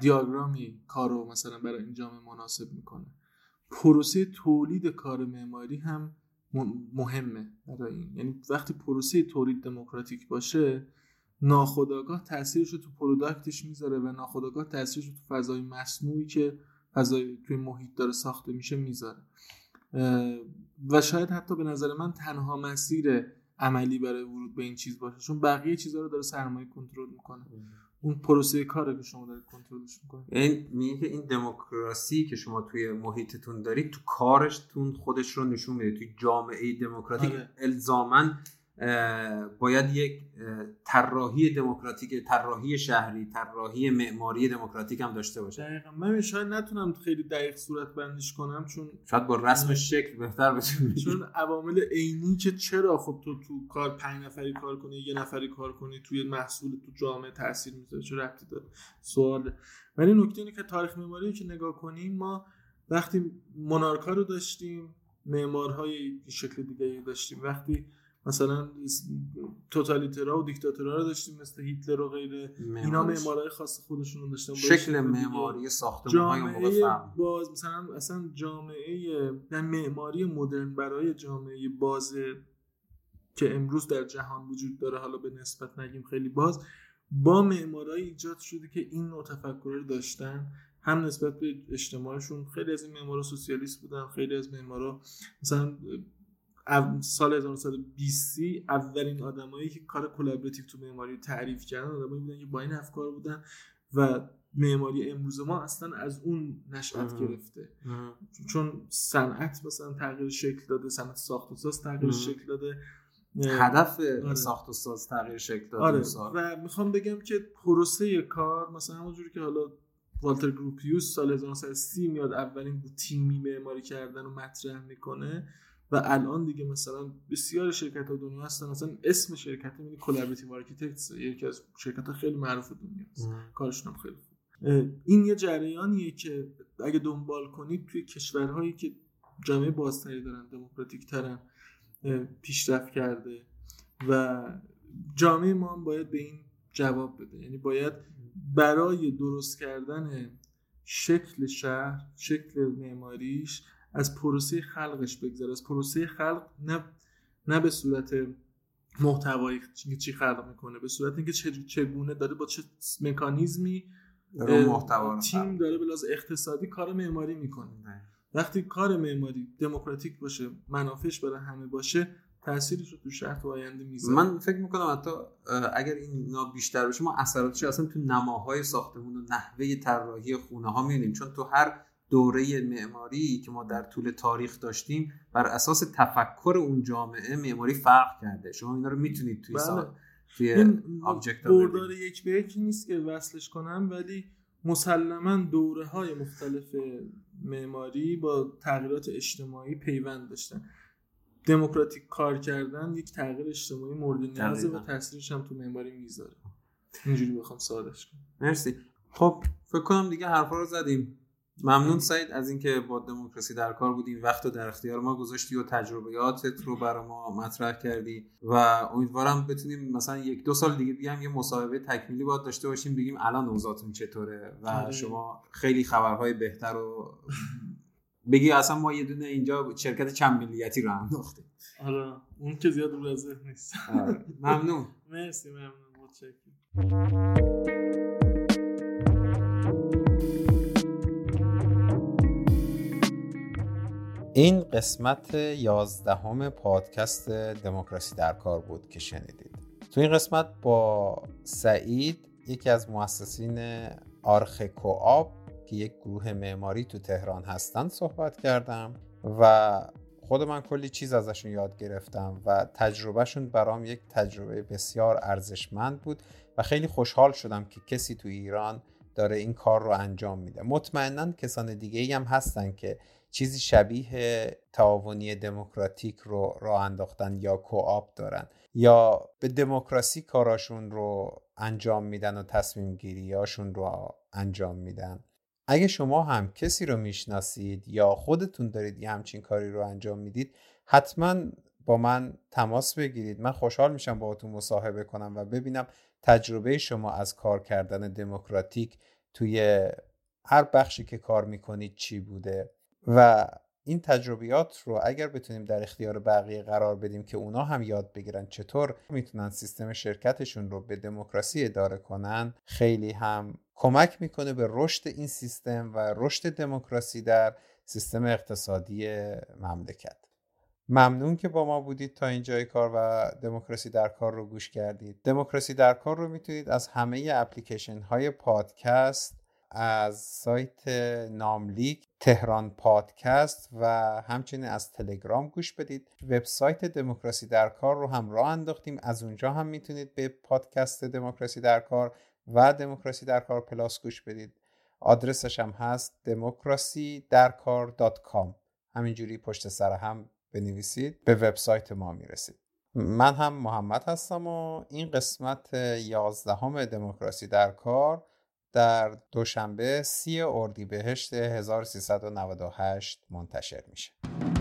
دیاگرامی کارو مثلا برای این جامعه مناسب میکنه. پروسه تولید کار معماری هم مهمه برای این. یعنی وقتی پروسه تولید دموکراتیک باشه، ناخودآگاه تأثیرش رو تو پروداکتش میذاره و ناخودآگاه تأثیرش رو تو فضای مصنوعی که فضای توی محیط داره ساخته میشه میذاره. و شاید حتی به نظر من تنها مسیر عملی برای ورود به این چیز باشه، چون بقیه چیزها رو داره سرمایه کنترل میکنه. اون پروسه کاره که شما دارید کنترلش میکنید. یعنی میگه که این دموکراسی که شما توی محیطتون دارید تو کارشتون خودش رو نشون میده. توی جامعه دموکراتیک الزاماً باید یک طراحی دموکراتیک، طراحی شهری، طراحی معماری دموکراتیک هم داشته باشه. دقیقاً. من شاید نتونم خیلی دقیق صورت بندیش کنم، چون شاید با رسم شکل بهتر بشه، چون عوامل عینی که چرا خب تو تو کار پنج نفری کار کنی، یه نفری کار کنی، توی محصول تو جامعه تاثیر میذاره، چه ربطی داره سوال. ولی نکته اینه که تاریخ معماری که نگاه کنیم، ما وقتی مونارکا رو داشتیم، معمارهای شکل دیگه‌ای داشتیم، وقتی مثلا توتالیترا و دیکتاتورا رو داشتیم مثل هیتلر و غیره، اینا معمارای خاص خودشون رو داشتن. شکل معماری ساختمان‌های اون موقع فهم باز مثلا اصلا جامعه معماری مدرن برای جامعه باز که امروز در جهان وجود داره، حالا به نسبت نگیم خیلی باز، با معمارای ایجاد شده که این نوع تفکر رو داشتن. هم نسبت به اجتماعشون، خیلی از این معمارا سوسیالیست بودن، خیلی از معمارا مثلا سال هزار و نهصد و بیست اولین آدمایی که کار کلابراتیو تو معماری تعریف کردن آدمایی بودن که با این افکار بودن و معماری امروز ما اصلا از اون نشأت گرفته. اه. چون صنعت مثلا تغییر شکل داده، صنعت ساخت و ساز تغییر اه. شکل داده، هدف آره. ساخت و ساز تغییر شکل داد آره. و میخوام بگم که پروسه کار مثلا همونجوری که حالا والتر گروپیوس سال هزار و نهصد و سی میاد اولین تیمی معماری کردن رو مطرح میکنه و الان دیگه مثلا بسیار شرکت ها دنیا هستن، مثلا اسم شرکت میگه کلابراتیو آرکیتکتس، یکی از شرکت ها خیلی معروف دنیا است، کارشون هم خیلی خوب. این یه جریانیه که اگه دنبال کنید توی کشورهایی که جامعه بازتری دارن، دموکراتیک ترن، پیشرفت کرده و جامعه ما هم باید به این جواب بده. یعنی باید برای درست کردن شکل شهر، شکل معماریش، از پروسه خلقش بگذره، از پروسه خلق نه نه به صورت محتوایی که چی خلق میکنه، به صورت اینکه چه چگونه داره با چه مکانیزمی محتوا تیم داره بلاز اقتصادی کار معماری میکنه. وقتی کار معماری دموکراتیک باشه، منافعش برای همه باشه، تأثیرش رو تو شهر تو آینده میذاره. من فکر میکنم حتی اگر اینا بیشتر بشه، ما اثراتش اصلا تو نماهای ساختمون و نحوه طراحی خونه ها میبینیم، چون تو هر دوره معماری که ما در طول تاریخ داشتیم بر اساس تفکر اون جامعه معماری فرق کرده. شما اینا رو میتونید توی ساخت توی آبجکت بردار یک به یک نیست که وصلش کنم، ولی مسلماً دوره‌های مختلف معماری با تغییرات اجتماعی پیوند داشتن. دموکراتیک کار کردن یک تغییر اجتماعی مورد نیازه و تاثیرش هم تو معماری میذاره. اینجوری بخوام سادهش کنم. مرسی. خب فکر کنم دیگه حرفا رو زدیم. ممنون سعید از اینکه با دموکراسی در کار بودیم، وقت رو در اختیار ما گذاشتی و تجربیاتت رو برای ما مطرح کردی و امیدوارم بتونیم مثلا یک دو سال دیگه بیام یه مصاحبه تکمیلی باهات داشته باشیم، بگیم الان اوضاعتون چطوره و شما خیلی خبرهای بهتر رو بگی. اصلا ما یه دونه اینجا شرکت چند ملیتی رو انداختیم. آره اون که زیاد رو ذهن نیست. ممنون. مرسی، ممنون، متشکرم. این قسمت یازدهم پادکست دموکراسی در کار بود که شنیدید. تو این قسمت با سعید، یکی از مؤسسین آرخکوآپ که یک گروه معماری تو تهران هستن، صحبت کردم و خود من کلی چیز ازشون یاد گرفتم و تجربهشون برام یک تجربه بسیار ارزشمند بود و خیلی خوشحال شدم که کسی تو ایران داره این کار رو انجام میده. مطمئناً کسان دیگه‌ای هم هستن که چیزی شبیه تعاونی دموکراتیک رو راه انداختن یا کوآپ دارن یا به دموکراسی کاراشون رو انجام میدن و تصمیم گیریاشون رو انجام میدن. اگه شما هم کسی رو میشناسید یا خودتون دارید یه همچین کاری رو انجام میدید، حتما با من تماس بگیرید. من خوشحال میشم باهاتون مصاحبه کنم و ببینم تجربه شما از کار کردن دموکراتیک توی هر بخشی که کار میکنید چی بوده و این تجربیات رو اگر بتونیم در اختیار بقیه قرار بدیم که اونا هم یاد بگیرن چطور میتونن سیستم شرکتشون رو به دموکراسی اداره کنن، خیلی هم کمک میکنه به رشد این سیستم و رشد دموکراسی در سیستم اقتصادی مملکت. ممنون که با ما بودید تا اینجای کار و دموکراسی در کار رو گوش کردید. دموکراسی در کار رو میتونید از همه اپلیکیشن های پادکست، از سایت ناملیک، تهران پادکست و همچنین از تلگرام گوش بدید. وبسایت دموکراسی در کار رو هم راه انداختیم، از اونجا هم میتونید به پادکست دموکراسی در کار و دموکراسی در کار پلاس گوش بدید. آدرسش هم هست دموکراسی در کار دات کام. همینجوری پشت سر هم بنویسید به وبسایت ما میرسید. من هم محمد هستم و این قسمت یازدهم دموکراسی در کار در دوشنبه سی اردیبهشت هزار و سیصد و نود و هشت منتشر میشه.